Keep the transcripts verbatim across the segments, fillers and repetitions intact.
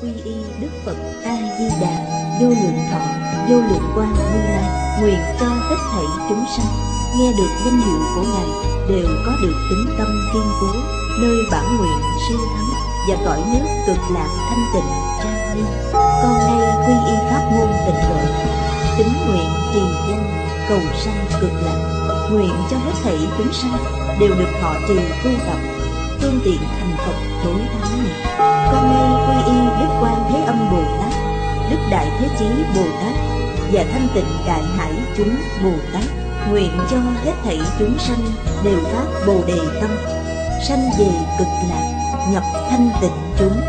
quy y Đức Phật A Di Đà Vô Lượng Thọ Vô Lượng Quang Như Lai, nguyện cho tất thảy chúng sanh nghe được danh hiệu của Ngài đều có được tính tâm kiên cố, nơi bản nguyện siêu thắng và cõi nước cực lạc thanh tịnh trang nghiêm. Con nay quy y pháp môn Tịnh Độ, tính nguyện trì danh cầu sanh cực lạc, nguyện cho hết thảy chúng sanh đều được thọ trì tu tập, phương tiện thành Phật tối thắng này. Con nay quy y Đức Quan Thế Âm Bồ Tát, Đức Đại Thế Chí Bồ Tát và Thanh Tịnh Đại Hải chúng Bồ Tát, nguyện cho hết thảy chúng sanh đều phát Bồ Đề tâm, sanh về cực lạc, nhập thanh tịnh chúng,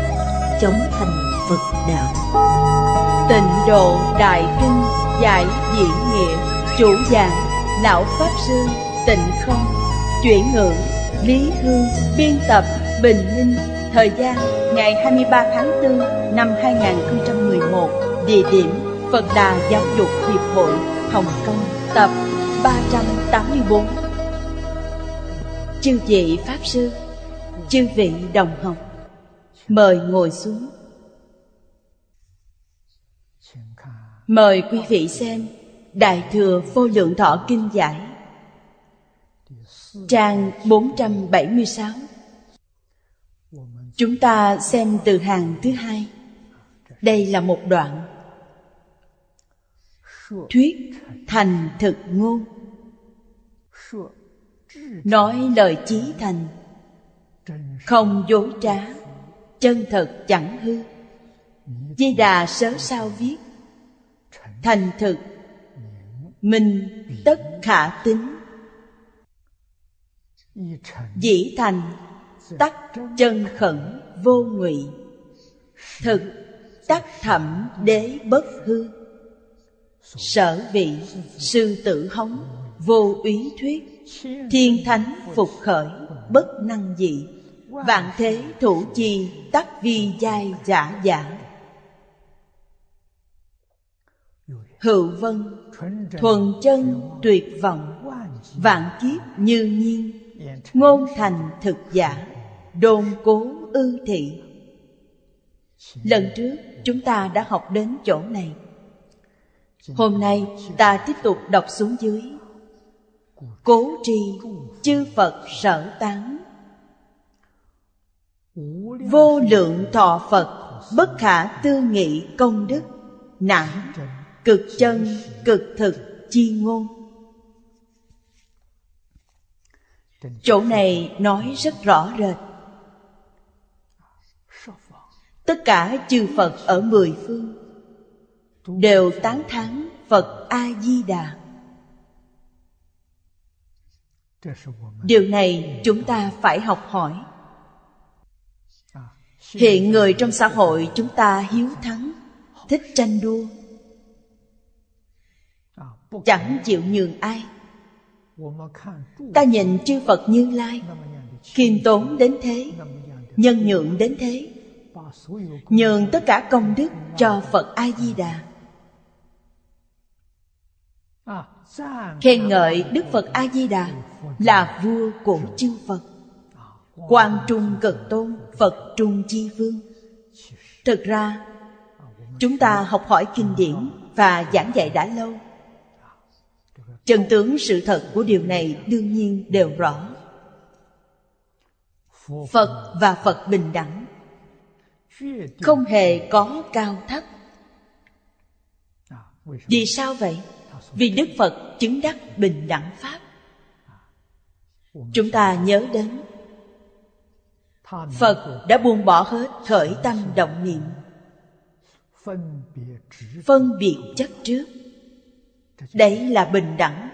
chóng thành Phật đạo. Tịnh Độ Đại Kinh Giải Diễn Nghĩa. Chủ giảng Lão Pháp Sư Tịnh Không. Chuyển ngữ Lý Hương. Biên tập Bình Minh. Thời gian ngày hai mươi ba tháng tư năm hai nghìn không trăm mười một. Địa điểm Phật Đà Giáo dục Hiệp hội Hồng Kông. Tập ba trăm tám mươi bốn. Chư vị Pháp Sư, chư vị đồng học, mời ngồi xuống. Mời quý vị xem Đại Thừa Vô Lượng Thọ Kinh Giải, trang bốn trăm bảy mươi sáu. Chúng ta xem từ hàng thứ hai. Đây là một đoạn thuyết thành thực ngôn, nói lời chí thành, không dối trá, chân thật chẳng hư. Di Đà sớ sao viết: thành thực minh tất khả tính, dĩ thành tắc chân khẩn vô ngụy, thực tắc thẩm đế bất hư. Sở vị sư tử hống vô úy thuyết, thiên thánh phục khởi bất năng dị, vạn thế thủ chi tắc vi giai giả giả. Hữu vân thuần chân tuyệt vọng, vạn kiếp như nhiên, ngôn thành thực giả, đôn cố ư thị. Lần trước chúng ta đã học đến chỗ này. Hôm nay ta tiếp tục đọc xuống dưới. Cố tri chư Phật sở tán, vô lượng thọ Phật bất khả tư nghị công đức, nản cực chân cực thực chi ngôn. Chỗ này nói rất rõ rệt. Tất cả chư Phật ở mười phương đều tán thán Phật A-di-đà. Điều này chúng ta phải học hỏi. Hiện người trong xã hội chúng ta hiếu thắng, thích tranh đua, chẳng chịu nhường ai. Ta nhìn chư Phật Như Lai khiêm tốn đến thế, nhân nhượng đến thế, nhường tất cả công đức cho Phật A-di-đà, khen ngợi Đức Phật A-di-đà là vua của chư Phật, quan trung cực tôn, Phật trung chi vương. Thực ra chúng ta học hỏi kinh điển và giảng dạy đã lâu, chân tướng sự thật của điều này đương nhiên đều rõ. Phật và Phật bình đẳng, không hề có cao thấp. Vì sao vậy? Vì Đức Phật chứng đắc bình đẳng pháp. Chúng ta nhớ đến Phật đã buông bỏ hết khởi tâm động niệm, phân biệt chấp trước. Đấy là bình đẳng.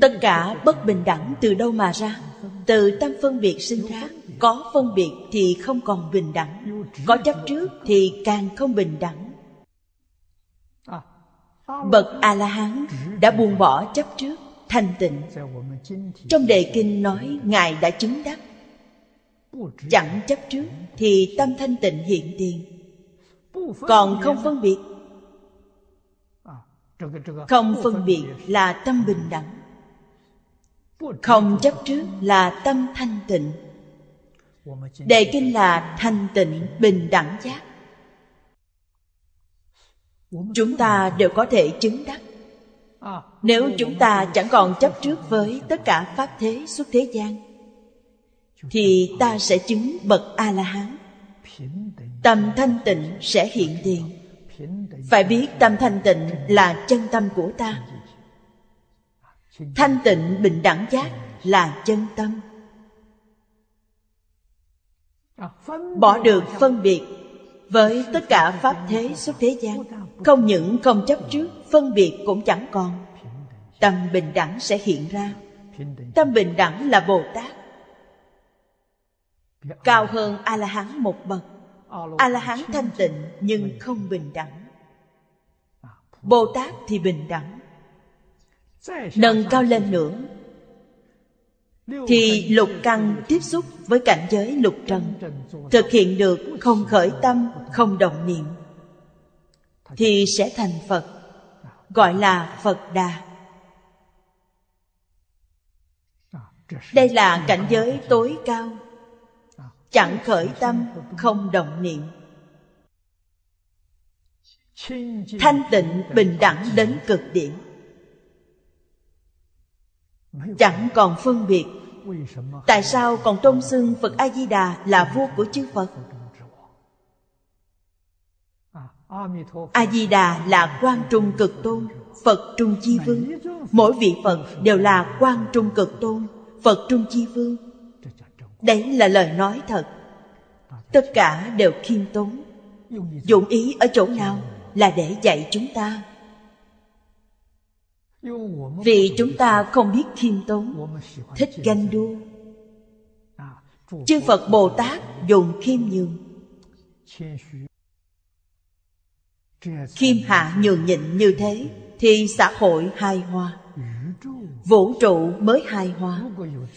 Tất cả bất bình đẳng từ đâu mà ra? Từ tâm phân biệt sinh ra. Có phân biệt thì không còn bình đẳng, có chấp trước thì càng không bình đẳng. Bậc A-la-hán đã buông bỏ chấp trước, thanh tịnh. Trong đề kinh nói Ngài đã chứng đắc chẳng chấp trước thì tâm thanh tịnh hiện tiền, còn không phân biệt. Không phân biệt là tâm bình đẳng, không chấp trước là tâm thanh tịnh. Đề kinh là thanh tịnh bình đẳng giác. Chúng ta đều có thể chứng đắc. Nếu chúng ta chẳng còn chấp trước với tất cả pháp thế xuất thế gian, thì ta sẽ chứng bậc A-la-hán. Tâm thanh tịnh sẽ hiện tiền. Phải biết tâm thanh tịnh là chân tâm của ta. Thanh tịnh bình đẳng giác là chân tâm. Bỏ được phân biệt với tất cả pháp thế xuất thế gian, không những không chấp trước, phân biệt cũng chẳng còn. Tâm bình đẳng sẽ hiện ra. Tâm bình đẳng là Bồ Tát, cao hơn A-la-hán một bậc. A-la-hán thanh tịnh nhưng không bình đẳng. Bồ Tát thì bình đẳng. Nâng cao lên nữa thì lục căn tiếp xúc với cảnh giới lục trần, thực hiện được không khởi tâm, không động niệm, thì sẽ thành Phật, gọi là Phật Đà. Đây là cảnh giới tối cao, chẳng khởi tâm, không động niệm. Thanh tịnh bình đẳng đến cực điểm, chẳng còn phân biệt. Tại sao còn tôn xưng Phật A Di Đà là vua của chư Phật? A Di Đà là Quang Trung Cực Tôn, Phật Trung Chi Vương. Mỗi vị Phật đều là Quang Trung Cực Tôn, Phật Trung Chi Vương. Đấy là lời nói thật. Tất cả đều khiêm tốn. Dụng ý ở chỗ nào? Là để dạy chúng ta. Vì chúng ta không biết khiêm tốn, thích ganh đua. Chư Phật Bồ Tát dùng khiêm nhường. Khiêm hạ nhường nhịn như thế thì xã hội hài hòa, vũ trụ mới hài hòa.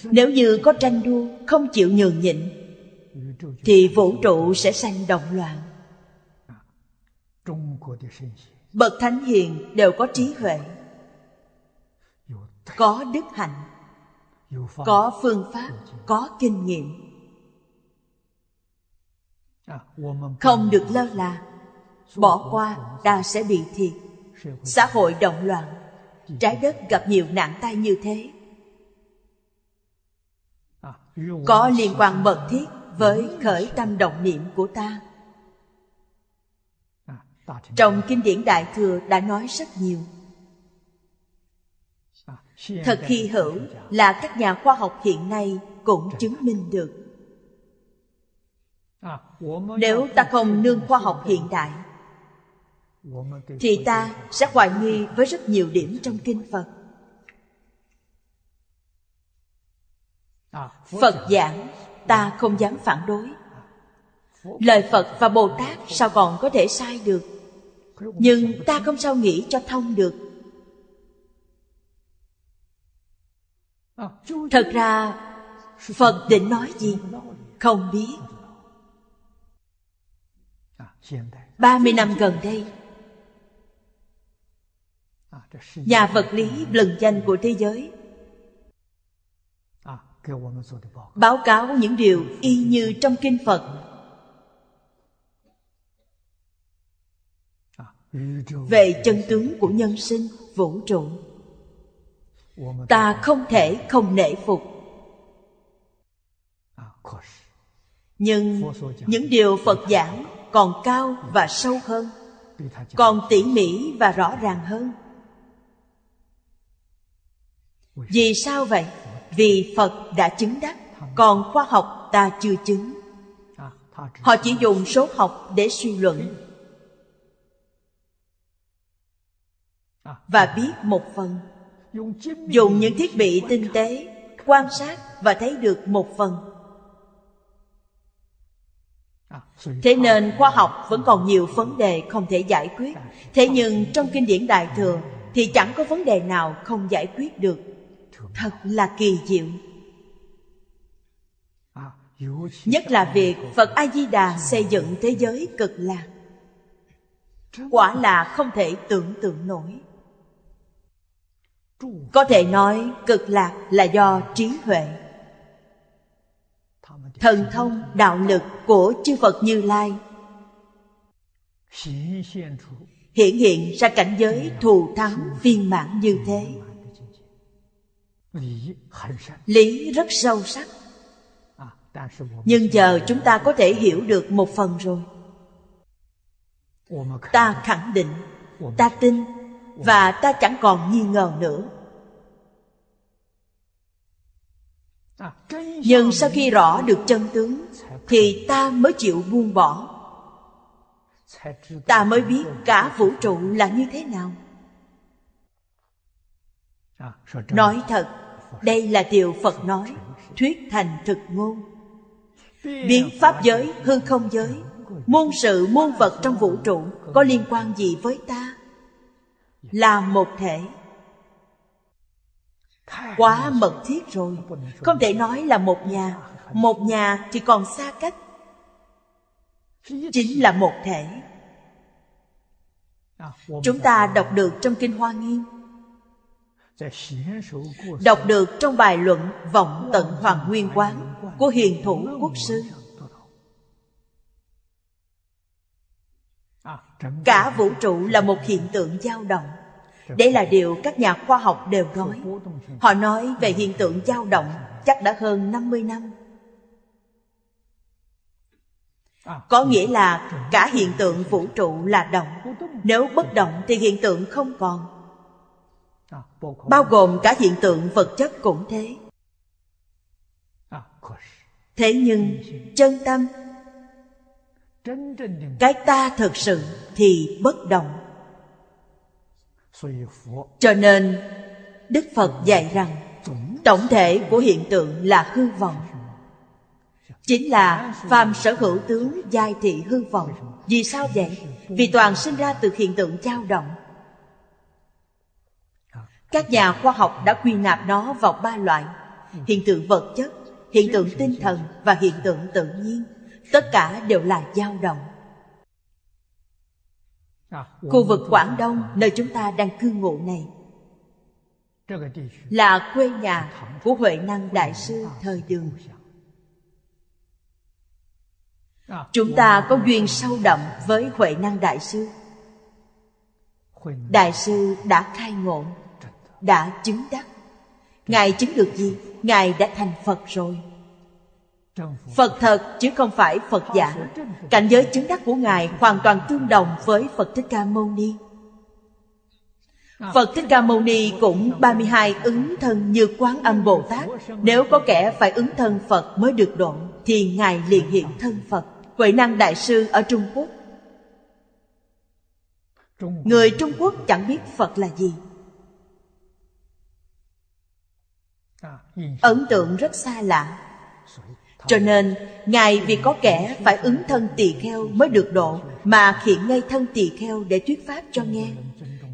Nếu như có tranh đua, không chịu nhường nhịn, thì vũ trụ sẽ sanh động loạn. Bậc thánh hiền đều có trí huệ, có đức hạnh, có phương pháp, có kinh nghiệm. Không được lơ là, bỏ qua, ta sẽ bị thiệt. Xã hội động loạn, trái đất gặp nhiều nạn tai như thế, có liên quan mật thiết với khởi tâm động niệm của ta. Trong kinh điển Đại Thừa đã nói rất nhiều. Thật hy hữu là các nhà khoa học hiện nay cũng chứng minh được. Nếu ta không nương khoa học hiện đại, thì ta sẽ hoài nghi với rất nhiều điểm trong kinh Phật. Phật giảng, ta không dám phản đối. Lời Phật và Bồ Tát sao còn có thể sai được? Nhưng ta không sao nghĩ cho thông được. Thật ra Phật định nói gì không biết. ba mươi năm gần đây, nhà vật lý lừng danh của thế giới báo cáo những điều y như trong kinh Phật về chân tướng của nhân sinh, vũ trụ. Ta không thể không nể phục. Nhưng những điều Phật giảng còn cao và sâu hơn, còn tỉ mỉ và rõ ràng hơn. Vì sao vậy? Vì Phật đã chứng đắc, còn khoa học ta chưa chứng. Họ chỉ dùng số học để suy luận và biết một phần, dùng những thiết bị tinh tế quan sát và thấy được một phần. Thế nên khoa học vẫn còn nhiều vấn đề không thể giải quyết. Thế nhưng trong kinh điển Đại Thừa thì chẳng có vấn đề nào không giải quyết được. Thật là kỳ diệu. Nhất là việc Phật A-di-đà xây dựng thế giới cực lạc, quả là không thể tưởng tượng nổi. Có thể nói cực lạc là do trí huệ. thần thông đạo lực của chư Phật Như Lai hiện hiện ra cảnh giới thù thắng viên mãn như thế. Lý rất sâu sắc, nhưng giờ chúng ta có thể hiểu được một phần rồi. Ta khẳng định, ta tin, và ta chẳng còn nghi ngờ nữa. Nhưng sau khi rõ được chân tướng thì ta mới chịu buông bỏ. Ta mới biết cả vũ trụ là như thế nào. Nói thật, đây là điều Phật nói, thuyết thành thực ngôn. Biến pháp giới, hư không giới, muôn sự muôn vật trong vũ trụ có liên quan gì với ta? Là một thể. Quá mật thiết rồi, không thể nói là một nhà. Một nhà thì còn xa cách. Chính là một thể. Chúng ta đọc được trong Kinh Hoa Nghiêm, đọc được trong bài luận Vọng Tận Hoàng Nguyên Quán của Hiền Thủ Quốc Sư. Cả vũ trụ là một hiện tượng dao động. Đây là điều các nhà khoa học đều nói. Họ nói về hiện tượng dao động chắc đã hơn năm mươi năm. Có nghĩa là cả hiện tượng vũ trụ là động. Nếu bất động thì hiện tượng không còn. Bao gồm cả hiện tượng vật chất cũng thế. Thế nhưng chân tâm, cái ta thực sự thì bất động. Cho nên Đức Phật dạy rằng tổng thể của hiện tượng là hư vọng. Chính là phàm sở hữu tướng giai thị hư vọng. Vì sao vậy? Vì toàn sinh ra từ hiện tượng dao động. Các nhà khoa học đã quy nạp nó vào ba loại: hiện tượng vật chất, hiện tượng tinh thần và hiện tượng tự nhiên. Tất cả đều là dao động. Khu vực Quảng Đông, nơi chúng ta đang cư ngụ này, là quê nhà của Huệ Năng Đại Sư thời Đường. Chúng ta có duyên sâu đậm với Huệ Năng Đại Sư. Đại Sư đã khai ngộ, đã chứng đắc. Ngài chứng được gì? Ngài đã thành Phật rồi. Phật thật chứ không phải Phật giả. Cảnh giới chứng đắc của Ngài hoàn toàn tương đồng với Phật Thích Ca Mâu Ni. Phật Thích Ca Mâu Ni cũng ba mươi hai ứng thân như Quán Âm Bồ Tát. Nếu có kẻ phải ứng thân Phật mới được độ thì Ngài liền hiện thân Phật. Huệ Năng Đại Sư ở Trung Quốc. Người Trung Quốc chẳng biết Phật là gì. Ấn tượng rất xa lạ. Cho nên Ngài vì có kẻ phải ứng thân tỳ kheo mới được độ mà hiện ngay thân tỳ kheo để thuyết pháp cho nghe.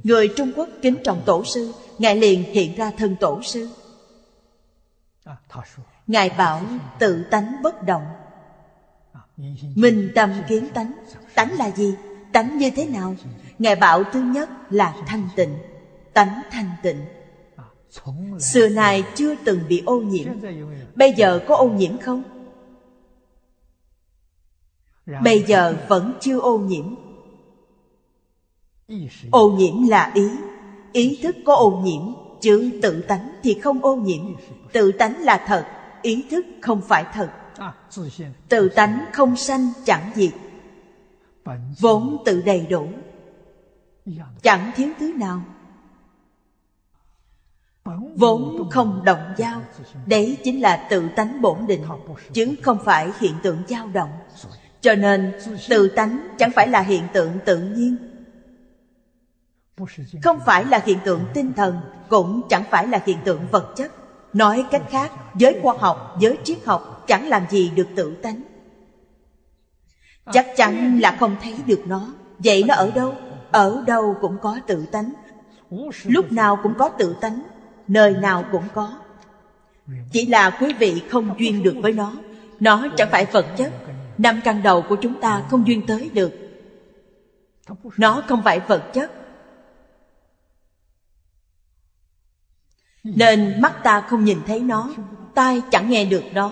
Người Trung Quốc kính trọng tổ sư, Ngài liền hiện ra thân tổ sư. Ngài bảo tự tánh bất động, minh tâm kiến tánh. Tánh là gì? Tánh như thế nào? Ngài bảo thứ nhất là thanh tịnh. Tánh thanh tịnh xưa nay chưa từng bị ô nhiễm. Bây giờ có ô nhiễm không? Bây giờ vẫn chưa ô nhiễm. Ô nhiễm là ý. Ý thức có ô nhiễm, chứ tự tánh thì không ô nhiễm. Tự tánh là thật, ý thức không phải thật. Tự tánh không sanh chẳng diệt, vốn tự đầy đủ, chẳng thiếu thứ nào, vốn không động dao. Đấy chính là tự tánh bổn định, chứ không phải hiện tượng dao động. Cho nên tự tánh chẳng phải là hiện tượng tự nhiên, không phải là hiện tượng tinh thần, cũng chẳng phải là hiện tượng vật chất. Nói cách khác, giới khoa học, giới triết học chẳng làm gì được tự tánh. Chắc chắn là không thấy được nó. Vậy nó ở đâu? Ở đâu cũng có tự tánh, lúc nào cũng có tự tánh, nơi nào cũng có. Chỉ là quý vị không duyên được với nó. Nó chẳng phải vật chất. Năm căn đầu của chúng ta không duyên tới được. Nó không phải vật chất, nên mắt ta không nhìn thấy nó, tai chẳng nghe được nó,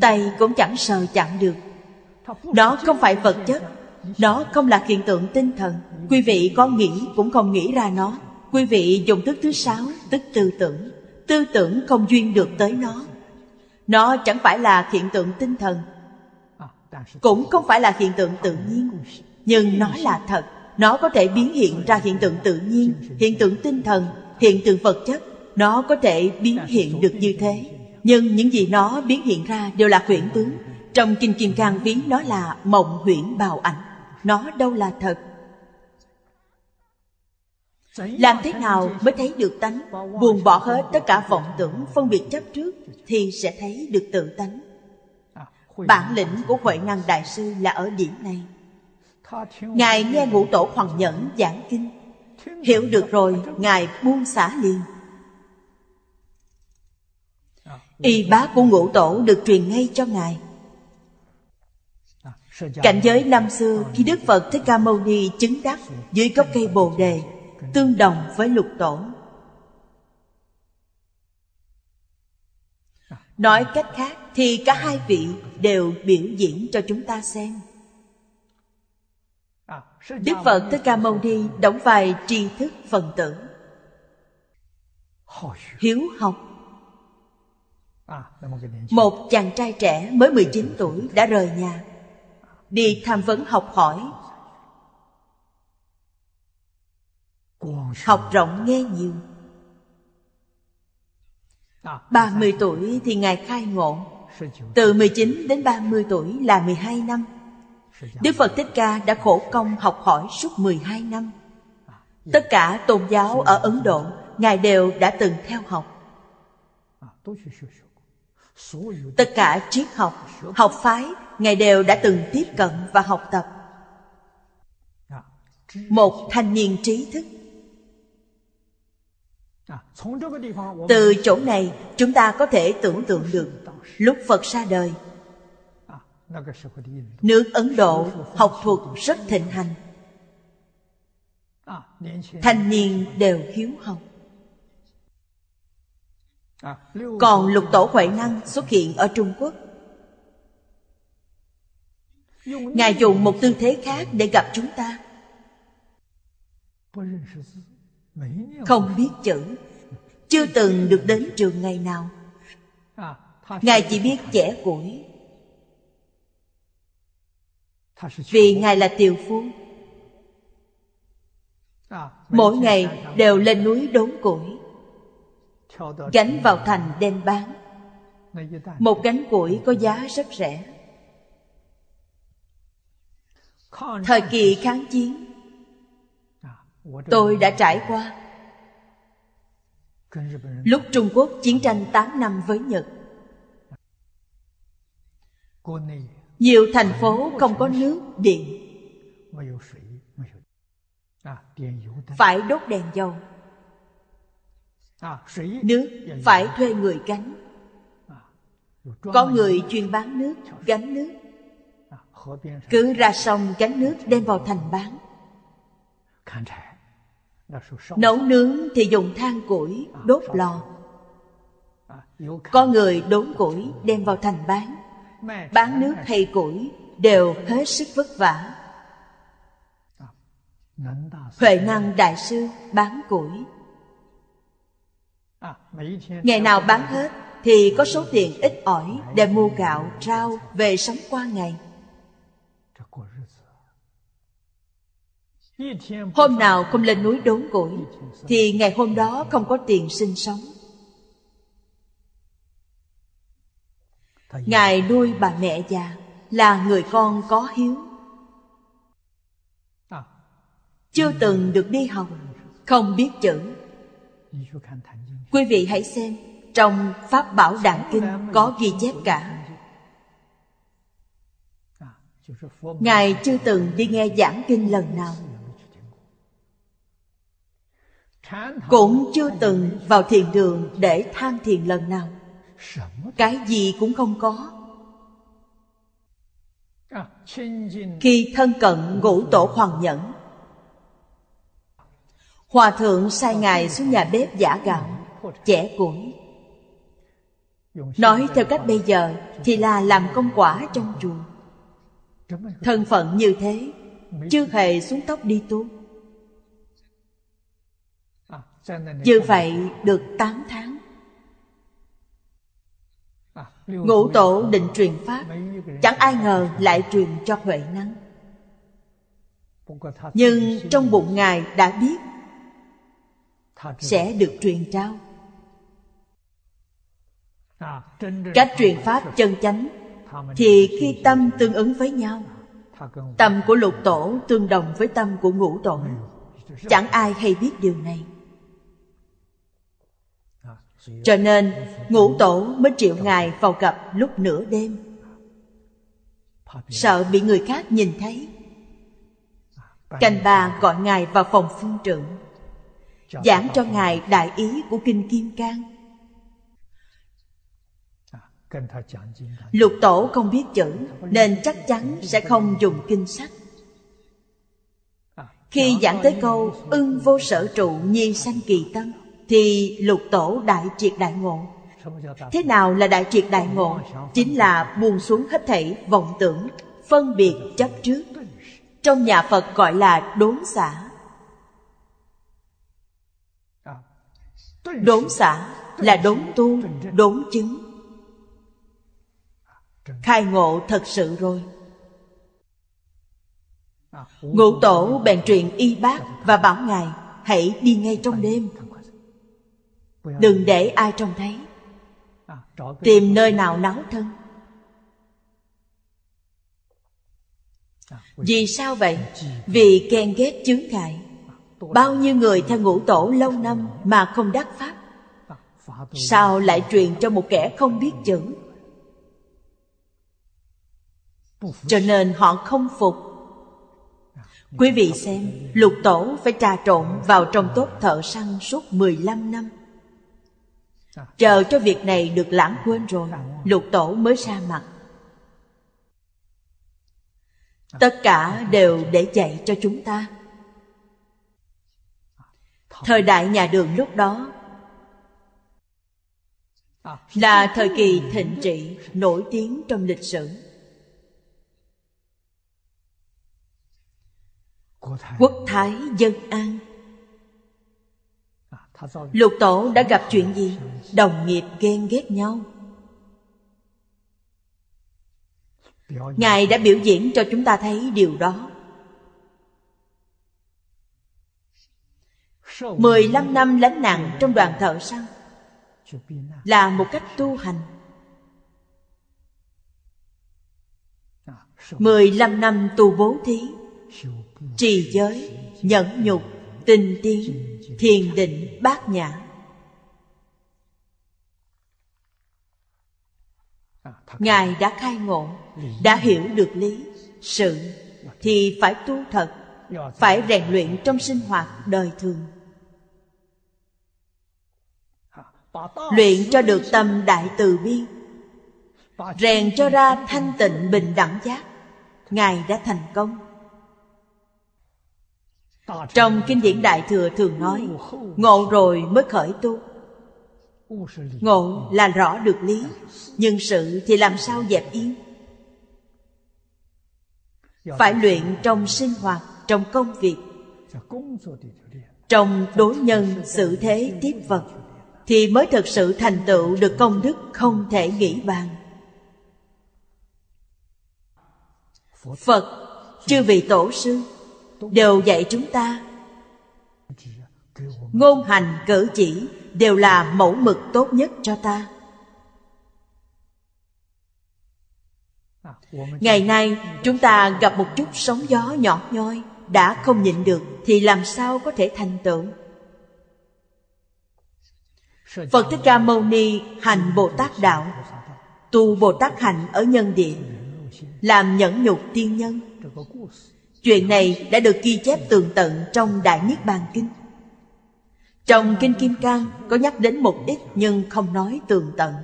tay cũng chẳng sờ chạm được. Đó không phải vật chất, đó không là hiện tượng tinh thần. Quý vị có nghĩ cũng không nghĩ ra nó. Quý vị dùng thức thứ sáu, tức tư tưởng. Tư tưởng không duyên được tới nó. Nó chẳng phải là hiện tượng tinh thần, cũng không phải là hiện tượng tự nhiên, nhưng nó là thật. Nó có thể biến hiện ra hiện tượng tự nhiên, hiện tượng tinh thần, hiện tượng vật chất. Nó có thể biến hiện được như thế. Nhưng những gì nó biến hiện ra đều là huyễn tướng. Trong Kinh Kim Cang biến nó là mộng huyễn bào ảnh. Nó đâu là thật. Làm thế nào mới thấy được tánh? Buông bỏ hết tất cả vọng tưởng, phân biệt chấp trước, thì sẽ thấy được tự tánh. Bản lĩnh của Huệ Năng Đại Sư là ở điểm này. Ngài nghe Ngũ Tổ Hoằng Nhẫn giảng kinh, hiểu được rồi, Ngài buông xả liền. Y bá của Ngũ Tổ được truyền ngay cho Ngài. Cảnh giới năm xưa, khi Đức Phật Thích Ca Mâu Ni chứng đắc dưới gốc cây Bồ Đề, tương đồng với Lục Tổ. Nói cách khác thì cả hai vị đều biểu diễn cho chúng ta xem. Đức Phật Thích Ca Mâu Ni đóng vai tri thức phần tử, hiếu học. Một chàng trai trẻ mới mười chín tuổi đã rời nhà, đi tham vấn học hỏi, học rộng nghe nhiều. ba mươi tuổi thì Ngài khai ngộ. Từ mười chín đến ba mươi tuổi là mười hai năm. Đức Phật Thích Ca đã khổ công học hỏi suốt mười hai năm. Tất cả tôn giáo ở Ấn Độ, Ngài đều đã từng theo học. Tất cả triết học, học phái, Ngài đều đã từng tiếp cận và học tập. Một thanh niên trí thức. Từ chỗ này chúng ta có thể tưởng tượng được lúc Phật ra đời, nước Ấn Độ học thuật rất thịnh hành. Thanh niên đều hiếu học. Còn Lục Tổ Huệ Năng xuất hiện ở Trung Quốc. Ngài dùng một tư thế khác để gặp chúng ta. Không biết chữ, chưa từng được đến trường ngày nào. Ngài chỉ biết chẻ củi. Vì Ngài là tiều phu, mỗi ngày đều lên núi đốn củi, gánh vào thành đem bán. Một gánh củi có giá rất rẻ. Thời kỳ kháng chiến tôi đã trải qua. Lúc Trung Quốc chiến tranh tám năm với Nhật, nhiều thành phố không có nước, điện, phải đốt đèn dầu. Nước phải thuê người gánh. Có người chuyên bán nước, gánh nước. Cứ ra sông gánh nước đem vào thành bán. Nấu nướng thì dùng than củi, đốt lò. Có người đốn củi đem vào thành bán. Bán nước hay củi đều hết sức vất vả. Huệ Năng Đại Sư bán củi, ngày nào bán hết thì có số tiền ít ỏi để mua gạo, rau về sống qua ngày. Hôm nào không lên núi đốn củi thì ngày hôm đó không có tiền sinh sống. Ngài nuôi bà mẹ già, là người con có hiếu. Chưa từng được đi học, không biết chữ. Quý vị hãy xem, trong Pháp Bảo Đàn Kinh có ghi chép cả. Ngài chưa từng đi nghe giảng kinh lần nào, cũng chưa từng vào thiền đường để than thiền lần nào. Cái gì cũng không có. Khi thân cận Ngũ Tổ Hoằng Nhẫn, Hòa Thượng sai Ngài xuống nhà bếp giả gạo, chẻ củi. Nói theo cách bây giờ thì là làm công quả trong chùa. Thân phận như thế, chưa hề xuống tóc đi tu. Như vậy được tám tháng, Ngũ Tổ định truyền pháp, chẳng ai ngờ lại truyền cho Huệ Năng. Nhưng trong bụng Ngài đã biết sẽ được truyền trao. Cách truyền pháp chân chánh thì khi tâm tương ứng với nhau. Tâm của Lục Tổ tương đồng với tâm của Ngũ Tổ. Chẳng ai hay biết điều này. Cho nên Ngũ Tổ mới triệu Ngài vào gặp lúc nửa đêm, sợ bị người khác nhìn thấy. Canh bà gọi Ngài vào phòng phương trưởng, giảng cho Ngài đại ý của Kinh Kim Cang. Lục Tổ không biết chữ nên chắc chắn sẽ không dùng kinh sách. Khi giảng tới câu ưng vô sở trụ nhi sanh kỳ tâm thì Lục Tổ đại triệt đại ngộ. Thế nào là đại triệt đại ngộ? Chính là buông xuống hết thảy vọng tưởng, phân biệt chấp trước. Trong nhà Phật gọi là đốn xả. Đốn xả là đốn tu, đốn chứng. Khai ngộ thật sự rồi. Ngũ Tổ bèn truyền y bát và bảo Ngài hãy đi ngay trong đêm, đừng để ai trông thấy. Tìm nơi nào náo thân. Vì sao vậy? Vì ghen ghét chướng ngại. Bao nhiêu người theo Ngũ Tổ lâu năm mà không đắc pháp, sao lại truyền cho một kẻ không biết chữ? Cho nên họ không phục. Quý vị xem, Lục Tổ phải trà trộn vào trong tốt thợ săn suốt mười lăm năm. Chờ cho việc này được lãng quên rồi, Lục Tổ mới ra mặt. Tất cả đều để dạy cho chúng ta. Thời đại nhà Đường lúc đó là thời kỳ thịnh trị nổi tiếng trong lịch sử. Quốc thái dân an. Lục Tổ đã gặp chuyện gì? Đồng nghiệp ghen ghét nhau. Ngài đã biểu diễn cho chúng ta thấy điều đó. mười lăm năm lánh nạn trong đoàn thợ săn là một cách tu hành. mười lăm năm tu bố thí, trì giới, nhẫn nhục, tinh tiến, thiền định, bát nhã. Ngài đã khai ngộ, đã hiểu được lý. Sự thì phải tu thật, phải rèn luyện trong sinh hoạt đời thường, luyện cho được tâm đại từ bi, rèn cho ra thanh tịnh bình đẳng giác. Ngài đã thành công. Trong kinh điển Đại Thừa thường nói, ngộ rồi mới khởi tu. Ngộ là rõ được lý, nhưng sự thì làm sao dẹp yên? Phải luyện trong sinh hoạt, trong công việc, trong đối nhân xử thế tiếp vật, thì mới thực sự thành tựu được công đức không thể nghĩ bàn. Phật, chư vị tổ sư đều dạy chúng ta ngôn hành cử chỉ đều là mẫu mực tốt nhất cho ta. Ngày nay chúng ta gặp một chút sóng gió nhỏ nhoi đã không nhịn được thì làm sao có thể thành tựu? Phật Thích Ca Mâu Ni hành Bồ Tát đạo, tu Bồ Tát hạnh ở nhân địa, làm nhẫn nhục tiên nhân. Chuyện này đã được ghi chép tường tận trong Đại Niết Bàn Kinh. Trong Kinh Kim Cang có nhắc đến một ít nhưng không nói tường tận.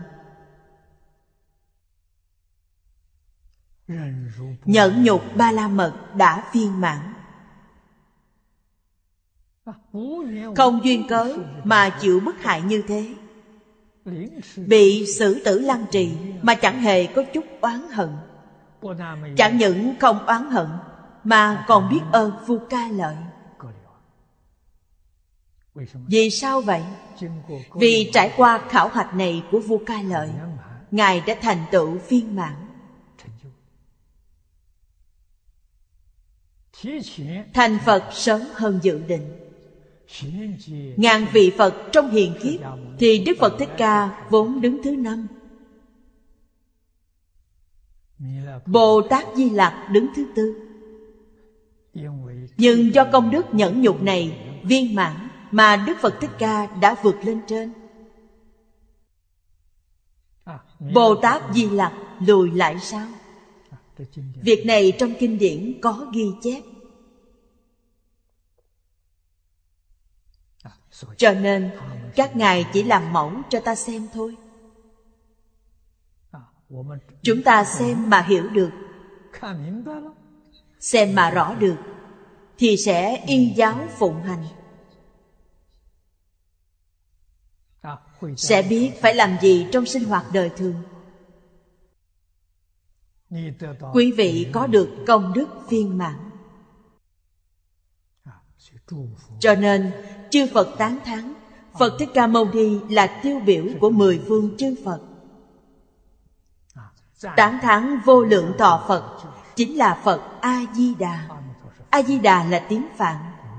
Nhẫn nhục ba la mật đã viên mãn. Không duyên cớ mà chịu bức hại như thế, bị xử tử lăng trì mà chẳng hề có chút oán hận. Chẳng những không oán hận mà còn biết ơn vô ca lợi. Vì sao vậy? Vì trải qua khảo hạch này của vô ca lợi, Ngài đã thành tựu viên mãn. Thành Phật sớm hơn dự định. Ngàn vị Phật trong hiền kiếp thì Đức Phật Thích Ca vốn đứng thứ năm, Bồ Tát Di Lặc đứng thứ tư. Nhưng do công đức nhẫn nhục này viên mãn mà Đức Phật Thích Ca đã vượt lên trên. Bồ Tát Di Lặc lùi lại sao? Việc này trong kinh điển có ghi chép. Cho nên các ngài chỉ làm mẫu cho ta xem thôi. Chúng ta xem mà hiểu được, xem mà rõ được thì sẽ y giáo phụng hành, sẽ biết phải làm gì trong sinh hoạt đời thường. Quý vị có được công đức viên mãn. Cho nên chư Phật tán thán Phật Thích Ca Mâu Ni là tiêu biểu của mười phương chư Phật. Tán thán vô lượng thọ Phật chính là Phật A Di Đà. A Di Đà là tiếng Phạn,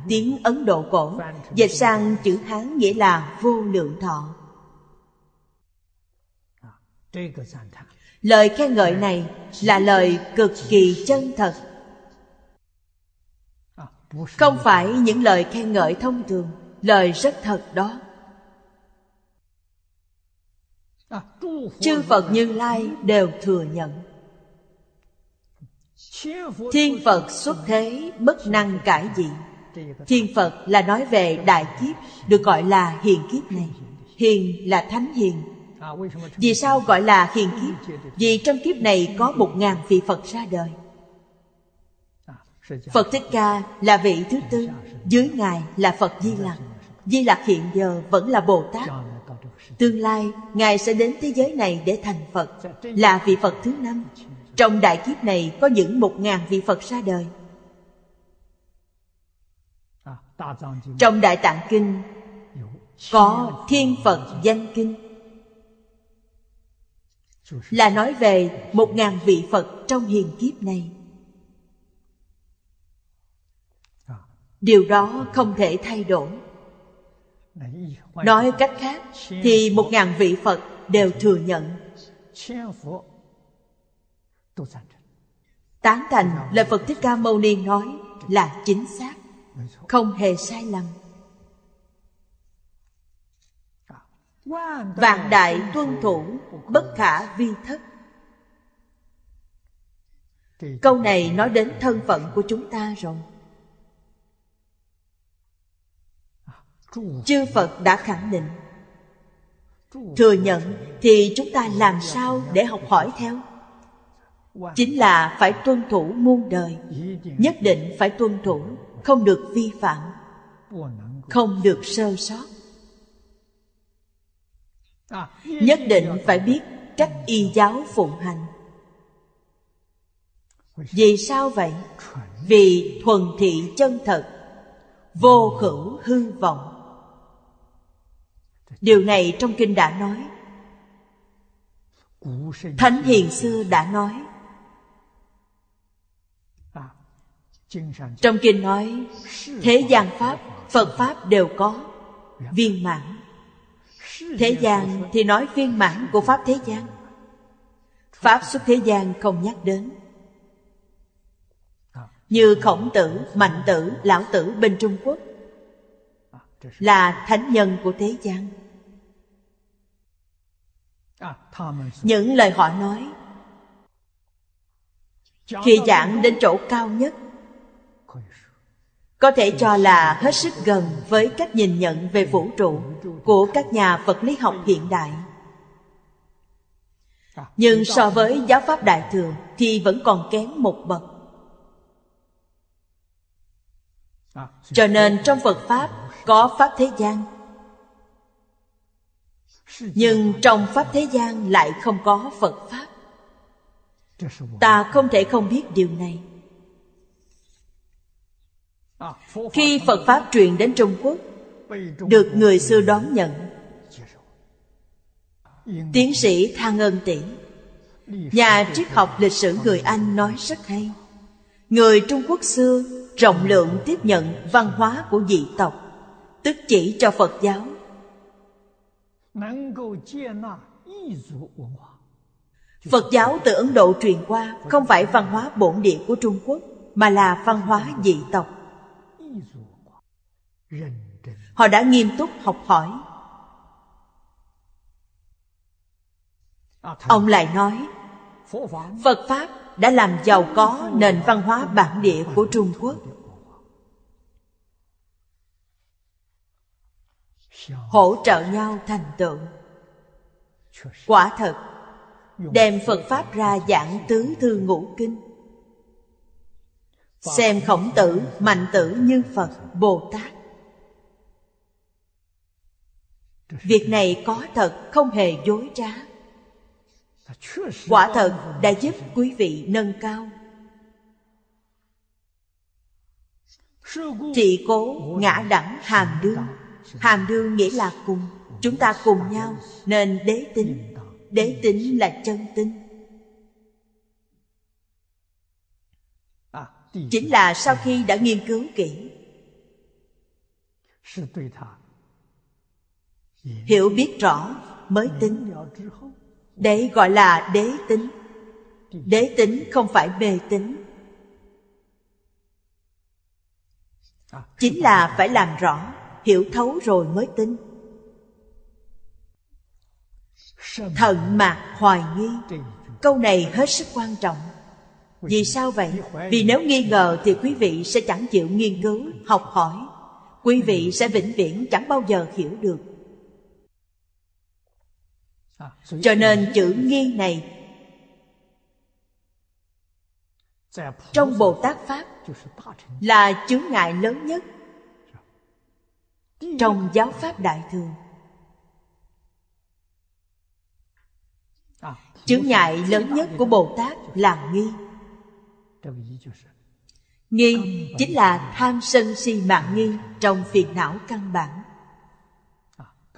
tiếng Ấn Độ cổ, dịch sang chữ Hán nghĩa là vô lượng thọ. Lời khen ngợi này là lời cực kỳ chân thật, không phải những lời khen ngợi thông thường, lời rất thật đó. Chư Phật Như Lai đều thừa nhận. Thiên Phật xuất thế bất năng cải dị. Thiên Phật là nói về đại kiếp được gọi là hiền kiếp này. Hiền là thánh hiền. Vì sao gọi là hiền kiếp? Vì trong kiếp này có một ngàn vị Phật ra đời. Phật Thích Ca là vị thứ tư, dưới Ngài là Phật Di Lặc. Di Lặc hiện giờ vẫn là Bồ Tát. Tương lai, Ngài sẽ đến thế giới này để thành Phật, là vị Phật thứ năm. Trong đại kiếp này có những một ngàn vị Phật ra đời. Trong Đại Tạng Kinh có Thiên Phật Danh Kinh, là nói về một ngàn vị Phật trong hiền kiếp này. Điều đó không thể thay đổi. Nói cách khác thì một ngàn vị Phật đều thừa nhận, tán thành lời Phật Thích Ca Mâu Ni nói là chính xác, không hề sai lầm. Vạn đại tuân thủ, bất khả vi thất. Câu này nói đến thân phận của chúng ta rồi. Chư Phật đã khẳng định, thừa nhận thì chúng ta làm sao để học hỏi theo? Chính là phải tuân thủ muôn đời, nhất định phải tuân thủ, không được vi phạm, không được sơ sót. Nhất định phải biết cách y giáo phụng hành. Vì sao vậy? Vì thuần thị chân thật, vô hữu hư vọng. Điều này trong kinh đã nói, thánh hiền xưa đã nói. Trong kinh nói thế gian pháp, Phật pháp đều có viên mãn. Thế gian thì nói viên mãn của pháp thế gian, pháp xuất thế gian không nhắc đến. Như Khổng Tử, Mạnh Tử, Lão Tử bên Trung Quốc là thánh nhân của thế gian. Những lời họ nói khi giảng đến chỗ cao nhất, có thể cho là hết sức gần với cách nhìn nhận về vũ trụ của các nhà vật lý học hiện đại. Nhưng so với giáo pháp Đại Thừa thì vẫn còn kém một bậc. Cho nên trong Phật Pháp có Pháp thế gian, nhưng trong pháp thế gian lại không có Phật pháp. Ta không thể không biết điều này. Khi Phật pháp truyền đến Trung Quốc, được người xưa đón nhận, tiến sĩ Thang Ân Tỷ, nhà triết học lịch sử người Anh nói rất hay: người Trung Quốc xưa rộng lượng tiếp nhận văn hóa của dị tộc, tức chỉ cho Phật giáo, Phật giáo từ Ấn Độ truyền qua, không phải văn hóa bổn địa của Trung Quốc, mà là văn hóa dị tộc. Họ đã nghiêm túc học hỏi. Ông lại nói, Phật pháp đã làm giàu có nền văn hóa bản địa của Trung Quốc. Hỗ trợ nhau thành tựu. Quả thật, đem Phật pháp ra giảng tứ thư ngũ kinh, xem Khổng Tử, Mạnh Tử như Phật, Bồ Tát. Việc này có thật, không hề dối trá. Quả thật đã giúp quý vị nâng cao. Trị cố ngã đẳng hàm đương. Hàm đương nghĩa là cùng. Chúng ta cùng nhau nên đế tín. Đế tín là chân tín, chính là sau khi đã nghiên cứu kỹ, hiểu biết rõ mới tín. Đấy gọi là đế tín. Đế tín không phải mê tín, chính là phải làm rõ, hiểu thấu rồi mới tin. Thận mạc hoài nghi, câu này hết sức quan trọng. Vì sao vậy? Vì nếu nghi ngờ thì quý vị sẽ chẳng chịu nghiên cứu, học hỏi. Quý vị sẽ vĩnh viễn chẳng bao giờ hiểu được. Cho nên chữ nghi này trong Bồ Tát pháp là chướng ngại lớn nhất trong giáo pháp Đại Thừa. Chướng ngại lớn nhất của Bồ Tát là nghi. Nghi chính là tham sân si mạng nghi trong phiền não căn bản.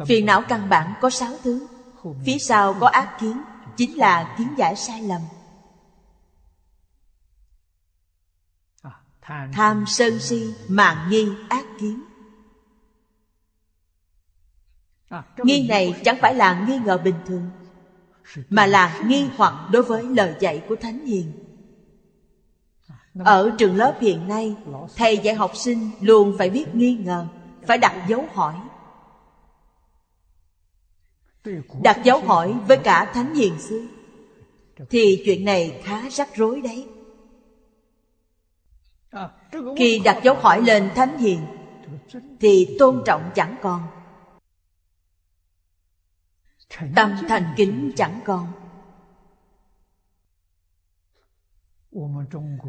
Phiền não căn bản có sáu thứ, phía sau có ác kiến, chính là kiến giải sai lầm. Tham sân si mạng nghi ác kiến. Nghi này chẳng phải là nghi ngờ bình thường, mà là nghi hoặc đối với lời dạy của Thánh Hiền. Ở trường lớp hiện nay, thầy dạy học sinh luôn phải biết nghi ngờ, phải đặt dấu hỏi. Đặt dấu hỏi với cả Thánh Hiền xưa thì chuyện này khá rắc rối đấy. Khi đặt dấu hỏi lên Thánh Hiền thì tôn trọng chẳng còn, tâm thành kính chẳng còn.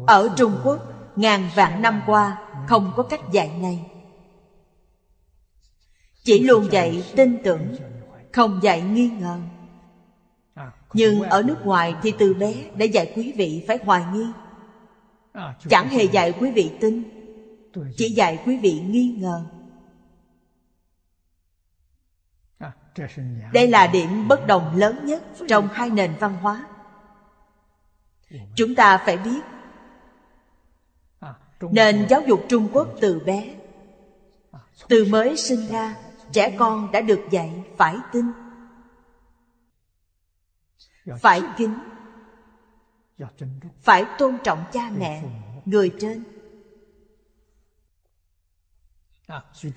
Ở Trung Quốc ngàn vạn năm qua không có cách dạy này, chỉ luôn dạy tin tưởng, không dạy nghi ngờ. Nhưng ở nước ngoài thì từ bé đã dạy quý vị phải hoài nghi, chẳng hề dạy quý vị tin, chỉ dạy quý vị nghi ngờ. Đây là điểm bất đồng lớn nhất trong hai nền văn hóa. Chúng ta phải biết, nền giáo dục Trung Quốc từ bé, từ mới sinh ra, trẻ con đã được dạy phải tin, phải kính, phải tôn trọng cha mẹ, người trên.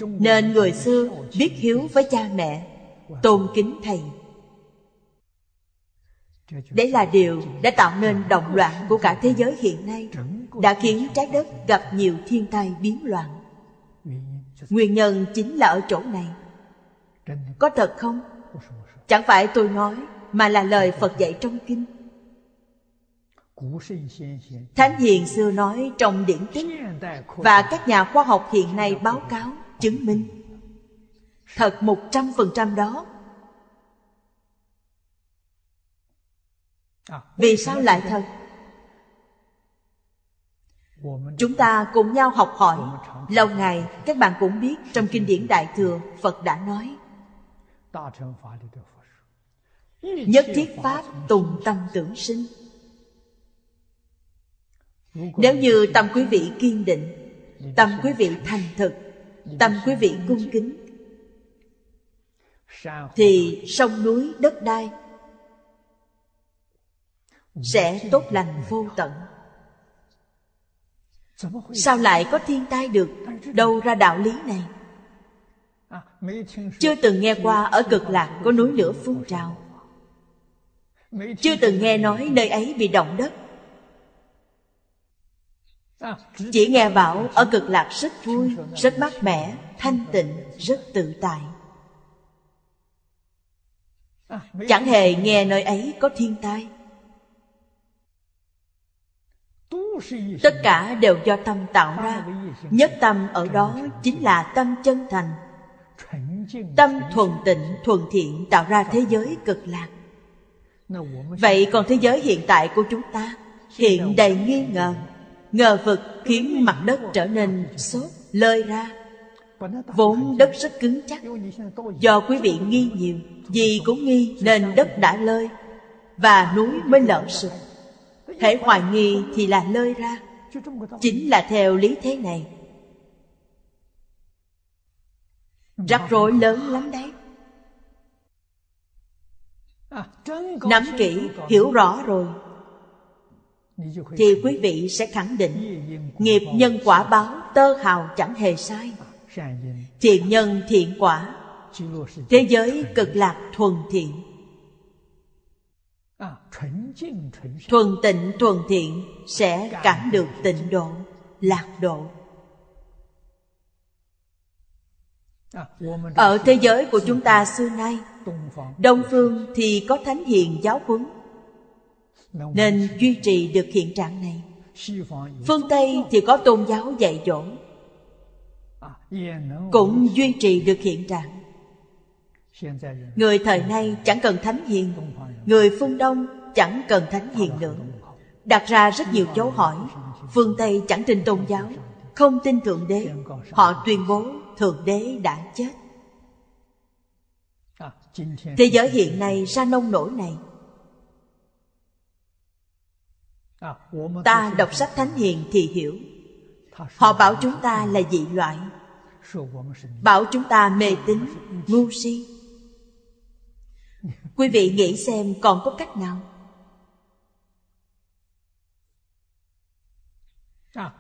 Nên người xưa biết hiếu với cha mẹ, tôn kính thầy. Đấy là điều đã tạo nên động loạn của cả thế giới hiện nay, đã khiến trái đất gặp nhiều thiên tai biến loạn. Nguyên nhân chính là ở chỗ này. Có thật không? Chẳng phải tôi nói, mà là lời Phật dạy trong kinh. Thánh Hiền xưa nói trong điển tích, và các nhà khoa học hiện nay báo cáo chứng minh thật một trăm phần trăm đó Vì sao lại thật? Chúng ta cùng nhau học hỏi. Lâu ngày các bạn cũng biết, trong kinh điển Đại Thừa Phật đã nói: nhất thiết pháp tùng tâm tưởng sinh. Nếu như tâm quý vị kiên định, tâm quý vị thành thực, tâm quý vị cung kính, thì sông núi đất đai sẽ tốt lành vô tận. Sao lại có thiên tai được? Đâu ra đạo lý này? Chưa từng nghe qua ở Cực Lạc có núi lửa phun trào. Chưa từng nghe nói nơi ấy bị động đất. Chỉ nghe bảo ở Cực Lạc rất vui, rất mát mẻ, thanh tịnh, rất tự tại. Chẳng hề nghe nơi ấy có thiên tai. Tất cả đều do tâm tạo ra. Nhất tâm ở đó chính là tâm chân thành, tâm thuần tịnh, thuần thiện tạo ra thế giới Cực Lạc. Vậy còn thế giới hiện tại của chúng ta hiện đầy nghi ngờ, ngờ vực khiến mặt đất trở nên xốp, lơi ra. Vốn đất rất cứng chắc, do quý vị nghi nhiều, vì cũng nghi nên đất đã lơi, và núi mới lở sụp. Thể hoài nghi thì là lơi ra. Chính là theo lý thế này. Rắc rối lớn lắm đấy. Nắm kỹ, hiểu rõ rồi thì quý vị sẽ khẳng định nghiệp nhân quả báo tơ hào chẳng hề sai. Thiện nhân thiện quả. Thế giới Cực Lạc thuần thiện, thuần tịnh thuần thiện, sẽ cảm được tịnh độ, lạc độ. Ở thế giới của chúng ta xưa nay, Đông phương thì có thánh hiền giáo huấn nên duy trì được hiện trạng này. Phương Tây thì có tôn giáo dạy dỗ cũng duy trì được hiện trạng. Người thời nay chẳng cần thánh hiền, người phương Đông chẳng cần thánh hiền nữa. Đặt ra rất nhiều dấu hỏi. Phương Tây chẳng tin tôn giáo, không tin Thượng Đế. Họ tuyên bố Thượng Đế đã chết. Thế giới hiện nay ra nông nổi này. Ta đọc sách thánh hiền thì hiểu. Họ bảo chúng ta là dị loại, bảo chúng ta mê tín ngu si. Quý vị nghĩ xem còn có cách nào?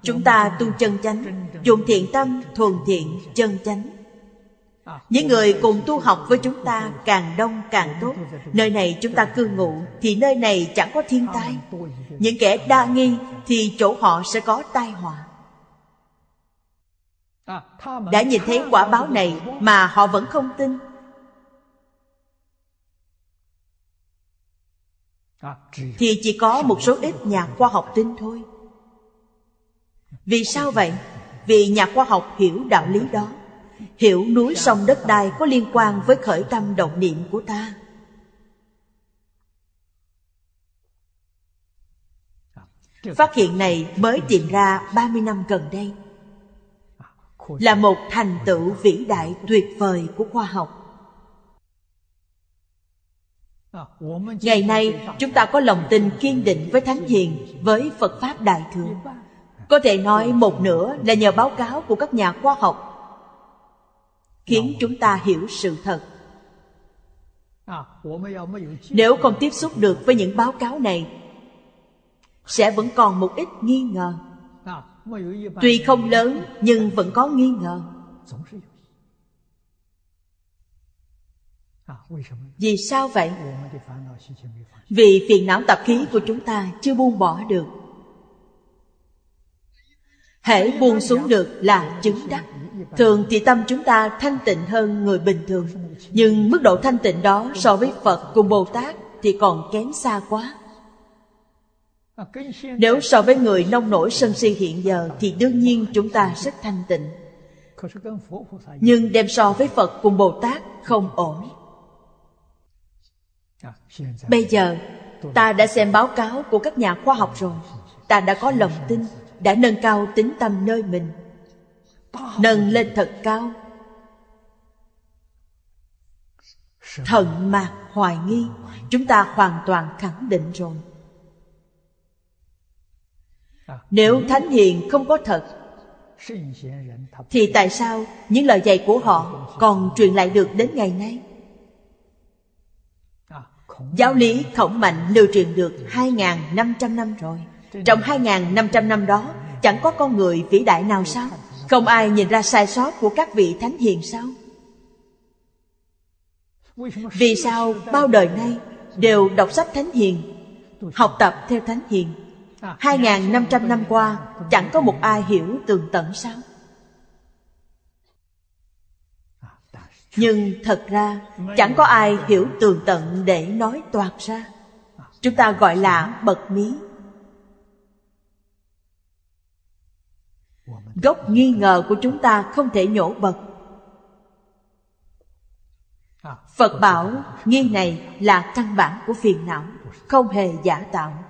Chúng ta tu chân chánh, dùng thiện tâm, thuần thiện, chân chánh. Những người cùng tu học với chúng ta càng đông càng tốt. Nơi này chúng ta cư ngụ thì nơi này chẳng có thiên tai. Những kẻ đa nghi thì chỗ họ sẽ có tai họa. Đã nhìn thấy quả báo này mà họ vẫn không tin. Thì chỉ có một số ít nhà khoa học tin thôi. Vì sao vậy? Vì nhà khoa học hiểu đạo lý đó, hiểu núi sông đất đai có liên quan với khởi tâm động niệm của ta. Phát hiện này mới tìm ra ba mươi năm gần đây, là một thành tựu vĩ đại tuyệt vời của khoa học. Ngày nay chúng ta có lòng tin kiên định với thánh hiền, với Phật Pháp Đại Thừa. Có thể nói một nửa là nhờ báo cáo của các nhà khoa học khiến chúng ta hiểu sự thật. Nếu không tiếp xúc được với những báo cáo này, sẽ vẫn còn một ít nghi ngờ. Tuy không lớn nhưng vẫn có nghi ngờ. Vì sao vậy? Vì phiền não tập khí của chúng ta chưa buông bỏ được. Hễ buông xuống được là chứng đắc. Thường thì tâm chúng ta thanh tịnh hơn người bình thường, nhưng mức độ thanh tịnh đó so với Phật cùng Bồ Tát thì còn kém xa quá. Nếu so với người nông nổi sân si hiện giờ thì đương nhiên chúng ta rất thanh tịnh, nhưng đem so với Phật cùng Bồ Tát không ổn. Bây giờ Ta đã xem báo cáo của các nhà khoa học rồi. Ta đã có lòng tin, đã nâng cao tín tâm nơi mình, nâng lên thật cao. Thận mạc hoài nghi, chúng ta hoàn toàn khẳng định rồi. Nếu thánh hiền không có thật, thì tại sao những lời dạy của họ còn truyền lại được đến ngày nay? Giáo lý Khổng Mạnh lưu truyền được hai nghìn năm trăm năm rồi. Trong hai nghìn năm trăm năm đó, chẳng có con người vĩ đại nào sao? Không ai nhìn ra sai sót của các vị thánh hiền sao? Vì sao bao đời nay đều đọc sách thánh hiền, học tập theo thánh hiền? Hai nghìn năm trăm năm qua, chẳng có một ai hiểu tường tận sao? Nhưng thật ra, chẳng có ai hiểu tường tận để nói toạc ra. Chúng ta gọi là bật mí. Gốc nghi ngờ của chúng ta không thể nhổ bật. Phật bảo nghi này là căn bản của phiền não, không hề giả tạo.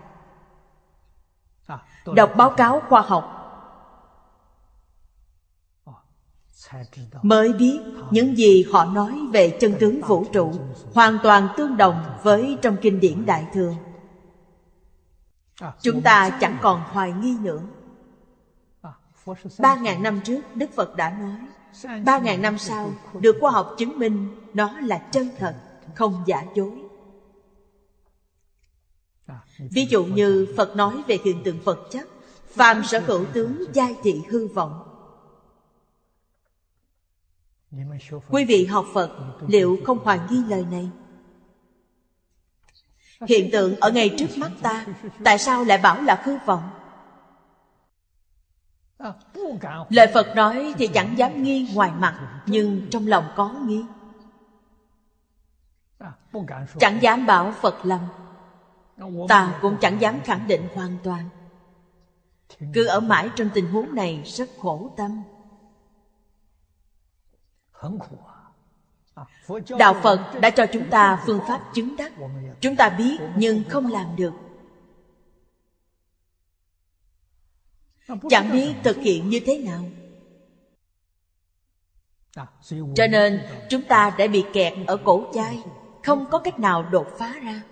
Đọc báo cáo khoa học mới biết những gì họ nói về chân tướng vũ trụ hoàn toàn tương đồng với trong kinh điển Đại Thừa. Chúng ta chẳng còn hoài nghi nữa. Ba ngàn năm trước Đức Phật đã nói, ba ngàn năm sau được khoa học chứng minh nó là chân thật, không giả dối. Ví dụ như Phật nói về hiện tượng vật chất, phàm sở hữu tướng giai thị hư vọng. Quý vị học Phật liệu không hoài nghi lời này? Hiện tượng ở ngay trước mắt ta, tại sao lại bảo là hư vọng? Lời Phật nói thì chẳng dám nghi ngoài mặt, nhưng trong lòng có nghi. Chẳng dám bảo Phật lầm, ta cũng chẳng dám khẳng định hoàn toàn. Cứ ở mãi trong tình huống này rất khổ tâm. Đạo Phật đã cho chúng ta phương pháp chứng đắc. Chúng ta biết nhưng không làm được. Chẳng biết thực hiện như thế nào. Cho nên chúng ta đã bị kẹt ở cổ chai, không có cách nào đột phá ra.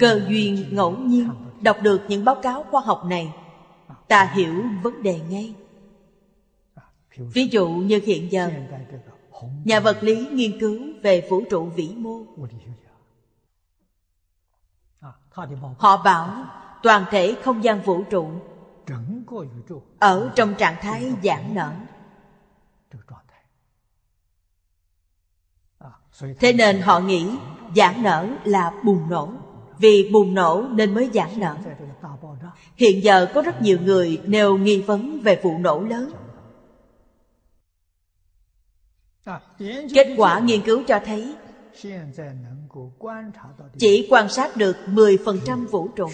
Cơ duyên ngẫu nhiên đọc được những báo cáo khoa học này, ta hiểu vấn đề ngay. Ví dụ như hiện giờ, nhà vật lý nghiên cứu về vũ trụ vĩ mô. Họ bảo toàn thể không gian vũ trụ ở trong trạng thái giãn nở. Thế nên họ nghĩ giãn nở là bùng nổ. Vì bùng nổ nên mới giãn nở. Hiện giờ có rất nhiều người nêu nghi vấn về vụ nổ lớn. Kết quả nghiên cứu cho thấy chỉ quan sát được mười phần trăm vũ trụ.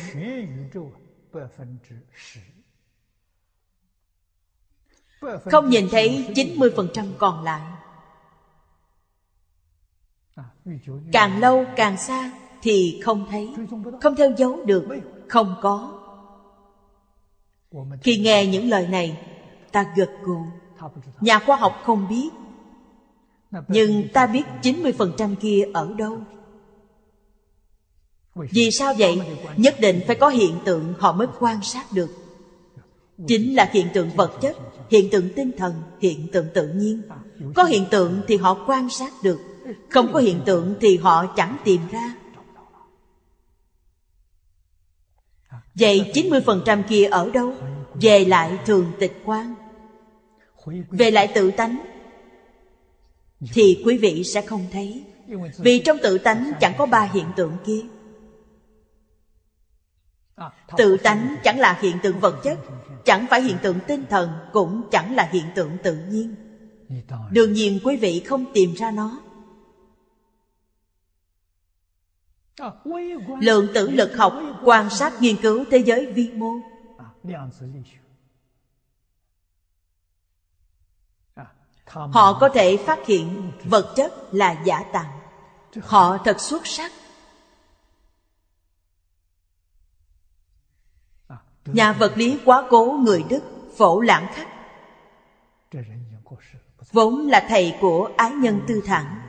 Không nhìn thấy chín mươi phần trăm còn lại. Càng lâu càng xa thì không thấy, không theo dấu được, không có. Khi nghe những lời này, ta gật gù. Nhà khoa học không biết, nhưng ta biết chín mươi phần trăm kia ở đâu. Vì sao vậy? Nhất định phải có hiện tượng họ mới quan sát được. Chính là hiện tượng vật chất, hiện tượng tinh thần, hiện tượng tự nhiên. Có hiện tượng thì họ quan sát được, không có hiện tượng thì họ chẳng tìm ra. Vậy chín mươi phần trăm kia ở đâu? Về lại thường tịch quan, về lại tự tánh, thì quý vị sẽ không thấy. Vì trong tự tánh chẳng có ba hiện tượng kia. Tự tánh chẳng là hiện tượng vật chất, chẳng phải hiện tượng tinh thần, cũng chẳng là hiện tượng tự nhiên. Đương nhiên quý vị không tìm ra nó. Lượng tử lực học quan sát nghiên cứu thế giới vi mô. Họ có thể phát hiện vật chất là giả tạm, Họ thật xuất sắc. Nhà vật lý quá cố người Đức Phổ Lãng Khắc vốn là thầy của Ái Nhân Tư Thản.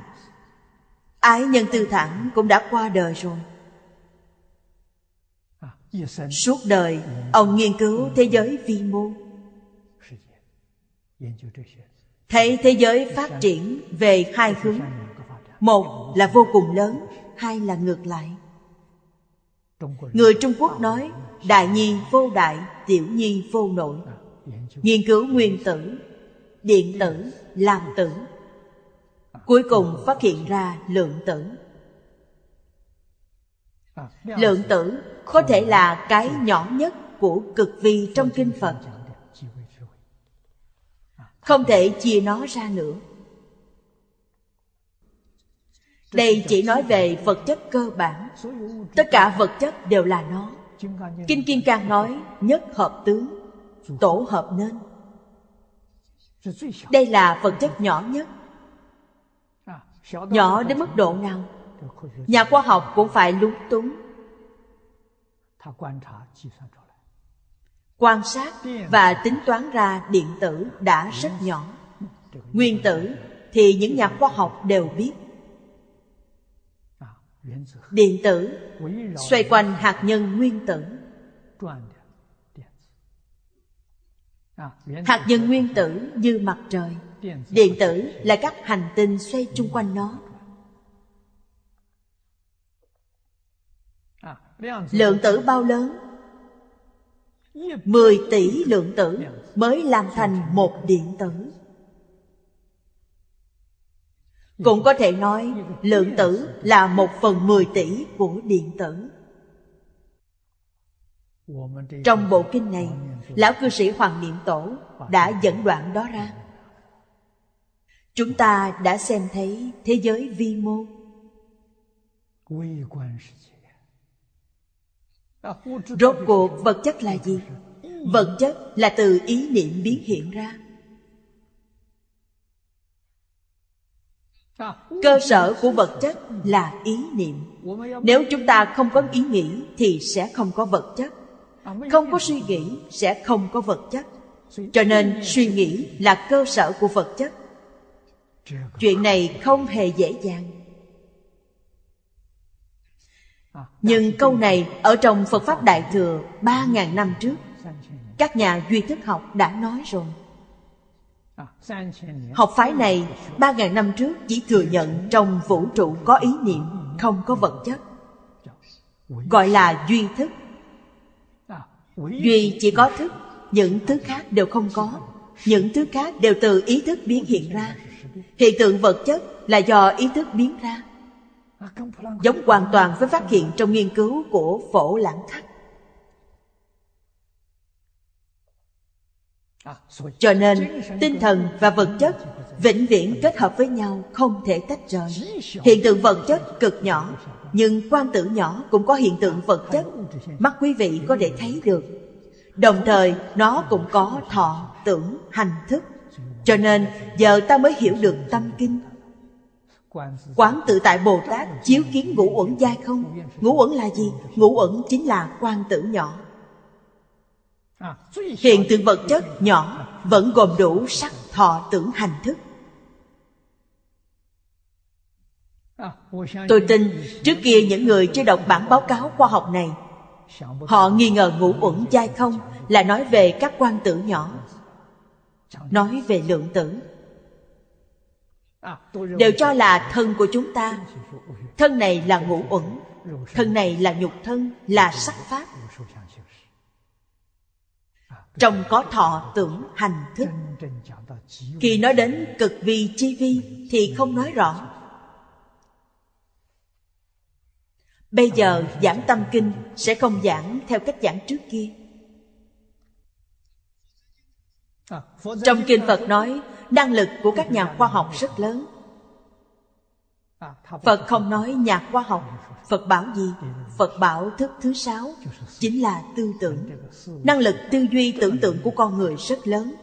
Ái Nhân Tư Thản cũng đã qua đời rồi. Suốt đời ông nghiên cứu thế giới vi mô, thấy thế giới phát triển về hai hướng, một là vô cùng lớn, hai là ngược lại. Người Trung Quốc nói đại nhi vô đại, tiểu nhi vô nội. Nghiên cứu nguyên tử, điện tử, làm tử, cuối cùng phát hiện ra lượng tử. Lượng tử có thể là cái nhỏ nhất của cực vi trong kinh Phật, không thể chia nó ra nữa. Đây chỉ nói về vật chất cơ bản, tất cả vật chất đều là nó. Kinh Kim Cang nói nhất hợp tướng, tổ hợp nên. Đây là vật chất nhỏ nhất. Nhỏ đến mức độ nào? Nhà khoa học cũng phải lúng túng. Quan sát và tính toán ra điện tử đã rất nhỏ. Nguyên tử thì những nhà khoa học đều biết. Điện tử xoay quanh hạt nhân nguyên tử. Hạt nhân nguyên tử như mặt trời, điện tử là các hành tinh xoay chung quanh nó. Lượng tử bao lớn? mười tỷ lượng tử mới làm thành một điện tử. Cũng có thể nói lượng tử là một phần mười tỷ của điện tử. Trong bộ kinh này, lão cư sĩ Hoàng Niệm Tổ đã dẫn đoạn đó ra. Chúng ta đã xem thấy thế giới vi mô. Rốt cuộc vật chất là gì? Vật chất là từ ý niệm biến hiện ra. Cơ sở của vật chất là ý niệm. Nếu chúng ta không có ý nghĩ thì sẽ không có vật chất. Không có suy nghĩ sẽ không có vật chất. Cho nên suy nghĩ là cơ sở của vật chất. Chuyện này không hề dễ dàng. Nhưng câu này ở trong Phật Pháp Đại Thừa ba nghìn năm trước, các nhà duy thức học đã nói rồi. Học phái này ba nghìn năm trước chỉ thừa nhận trong vũ trụ có ý niệm, không có vật chất, gọi là duy thức. Duy chỉ có thức, những thứ khác đều không có. Những thứ khác đều từ ý thức biến hiện ra. Hiện tượng vật chất là do ý thức biến ra, giống hoàn toàn với phát hiện trong nghiên cứu của Phổ Lãng Khắc. Cho nên tinh thần và vật chất vĩnh viễn kết hợp với nhau, không thể tách rời. Hiện tượng vật chất cực nhỏ, nhưng quang tử nhỏ cũng có hiện tượng vật chất, mắt quý vị có thể thấy được. Đồng thời nó cũng có thọ, tưởng, hành, thức. Cho nên giờ ta mới hiểu được tâm kinh. Quán tự tại Bồ Tát chiếu kiến ngũ uẩn giai không? Ngũ uẩn là gì? Ngũ uẩn chính là quang tử nhỏ. Hiện tượng vật chất nhỏ vẫn gồm đủ sắc, thọ, tưởng, hành, thức. Tôi tin trước kia những người chưa đọc bản báo cáo khoa học này, họ nghi ngờ ngũ uẩn giai không là nói về các quang tử nhỏ, nói về lượng tử, đều cho là thân của chúng ta. Thân này là ngũ uẩn, thân này là nhục thân, là sắc pháp. Trong có thọ, tưởng, hành, thức. Khi nói đến cực vi chi vi thì không nói rõ. Bây giờ giảng tâm kinh sẽ không giảng theo cách giảng trước kia. Trong kinh Phật nói năng lực của các nhà khoa học rất lớn. Phật không nói nhà khoa học. Phật bảo gì? Phật bảo thức thứ sáu chính là tư tưởng. Năng lực tư duy tưởng tượng của con người rất lớn.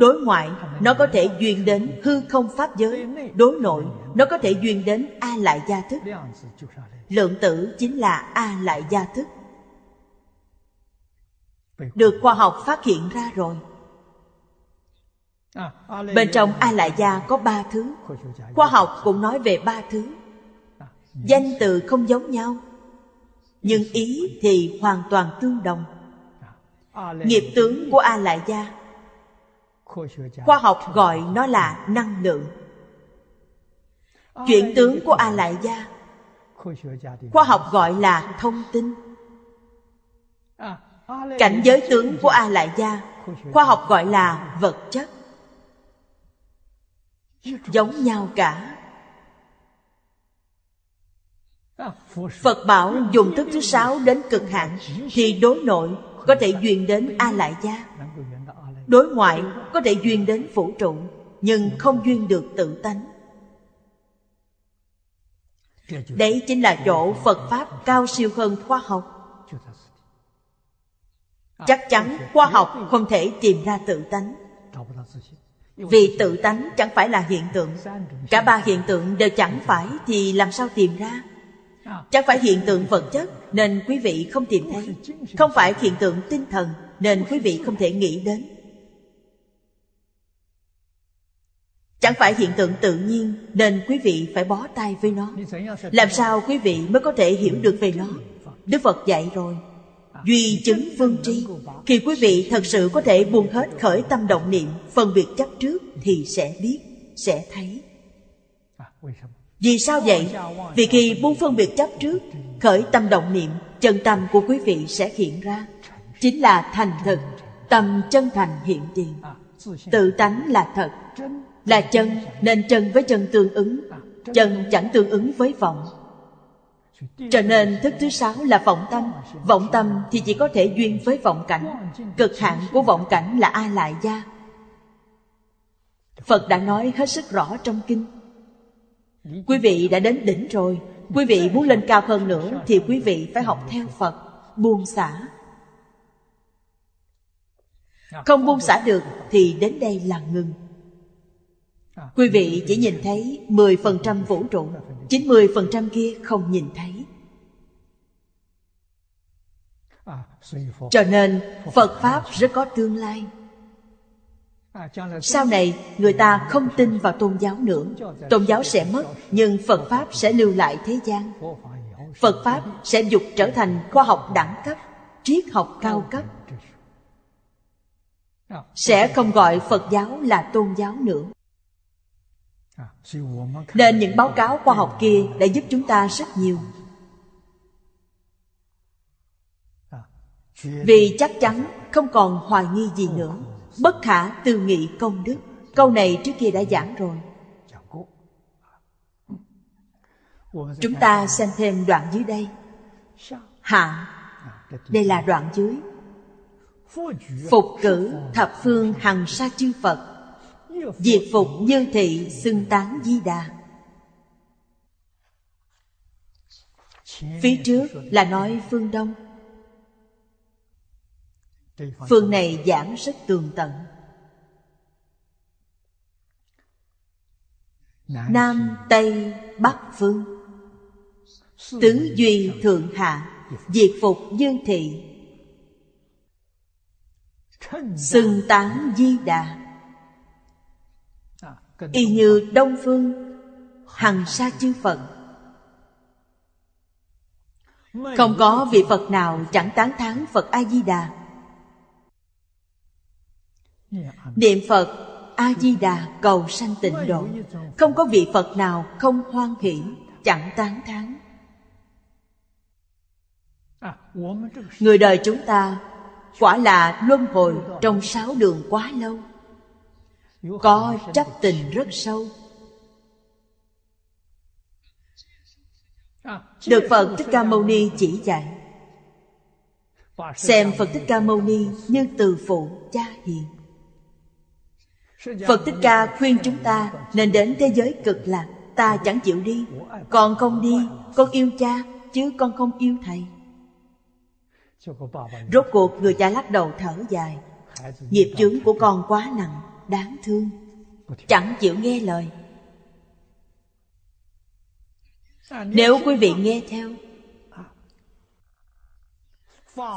Đối ngoại, nó có thể duyên đến hư không pháp giới. Đối nội, nó có thể duyên đến A-lại-gia thức. Lượng tử chính là A-lại-gia thức, được khoa học phát hiện ra rồi. Bên trong A-lại-gia có ba thứ. Khoa học cũng nói về ba thứ. Danh từ không giống nhau, nhưng ý thì hoàn toàn tương đồng. Nghiệp tướng của A-lại-gia, khoa học gọi nó là năng lượng. Chuyển tướng của A-lại-gia, khoa học gọi là thông tin. Cảnh giới tướng của A-lại-gia, khoa học gọi là vật chất. Giống nhau cả. Phật bảo dùng thức thứ sáu đến cực hạn thì đối nội có thể duyên đến A-lại-gia, đối ngoại có thể duyên đến vũ trụ, nhưng không duyên được tự tánh. Đấy chính là chỗ Phật Pháp cao siêu hơn khoa học. Chắc chắn khoa học không thể tìm ra tự tánh, vì tự tánh chẳng phải là hiện tượng. Cả ba hiện tượng đều chẳng phải thì làm sao tìm ra? Chẳng phải hiện tượng vật chất nên quý vị không tìm thấy, không phải hiện tượng tinh thần nên quý vị không thể nghĩ đến, chẳng phải hiện tượng tự nhiên nên quý vị phải bó tay với nó. Làm sao quý vị mới có thể hiểu được về nó? Đức Phật dạy rồi, duy chứng vương tri. Khi quý vị thật sự có thể buông hết khởi tâm động niệm, phân biệt chấp trước, thì sẽ biết, sẽ thấy. Vì sao vậy? Vì khi buông phân biệt chấp trước, khởi tâm động niệm, chân tâm của quý vị sẽ hiện ra. Chính là thành thực, tâm chân thành hiện tiền. Tự tánh là thật, là chân, nên chân với chân tương ứng. Chân chẳng tương ứng với vọng. Cho nên thức thứ sáu là vọng tâm. Vọng tâm thì chỉ có thể duyên với vọng cảnh. Cực hạn của vọng cảnh là A-lại-gia. Phật đã nói hết sức rõ trong kinh. Quý vị đã đến đỉnh rồi, quý vị muốn lên cao hơn nữa thì quý vị phải học theo Phật, buông xả. Không buông xả được thì đến đây là ngừng. Quý vị chỉ nhìn thấy mười phần trăm vũ trụ, chín mươi phần trăm kia không nhìn thấy. Cho nên Phật Pháp rất có tương lai. Sau này người ta không tin vào tôn giáo nữa. Tôn giáo sẽ mất, nhưng Phật Pháp sẽ lưu lại thế gian. Phật Pháp sẽ dục trở thành khoa học đẳng cấp, triết học cao cấp. Sẽ không gọi Phật giáo là tôn giáo nữa. Nên những báo cáo khoa học kia đã giúp chúng ta rất nhiều. Vì chắc chắn không còn hoài nghi gì nữa. Bất khả tư nghị công đức. Câu này trước kia đã giảng rồi. Chúng ta xem thêm đoạn dưới đây. Hạ, đây là đoạn dưới. Phục cử thập phương hằng sa chư Phật, diệt phục như thị xưng tán Di Đà. Phía trước là nói phương Đông. Phương này giảng rất tường tận. Nam, Tây, Bắc phương, tứ duy thượng hạ, diệt phục như thị, xưng tán Di Đà. Y như Đông phương hằng sa chư Phật, không có vị Phật nào chẳng tán thán Phật A Di Đà. Niệm Phật A Di Đà cầu sanh tịnh độ, không có vị Phật nào không hoan hỷ, chẳng tán thán. Người đời chúng ta quả là luân hồi trong sáu đường quá lâu, có chấp tình rất sâu. Được Phật Thích Ca Mâu Ni chỉ dạy, xem Phật Thích Ca Mâu Ni như từ phụ cha hiền. Phật Thích Ca khuyên chúng ta nên đến thế giới cực lạc. Ta chẳng chịu đi, con không đi, con yêu cha chứ con không yêu thầy. Rốt cuộc người cha lắc đầu thở dài, Nghiệp chướng của con quá nặng, đáng thương, chẳng chịu nghe lời. Nếu quý vị nghe theo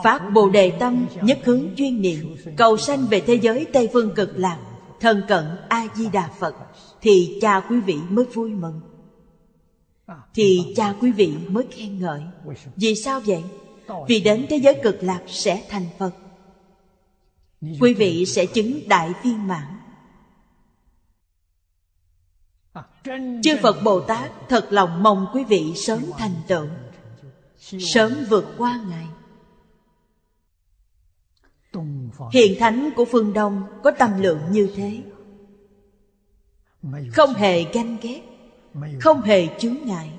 Pháp Bồ Đề Tâm, nhất hướng chuyên niệm, cầu sanh về thế giới Tây Phương Cực Lạc, thân cận A-di-đà Phật, thì cha quý vị mới vui mừng, thì cha quý vị mới khen ngợi. Vì sao vậy? Vì đến thế giới Cực Lạc sẽ thành Phật, quý vị sẽ chứng đại viên mãn. Chư Phật Bồ Tát thật lòng mong quý vị sớm thành tựu, sớm vượt qua Ngài. Hiền thánh của phương Đông có tâm lượng như thế, không hề ganh ghét, không hề chướng ngại.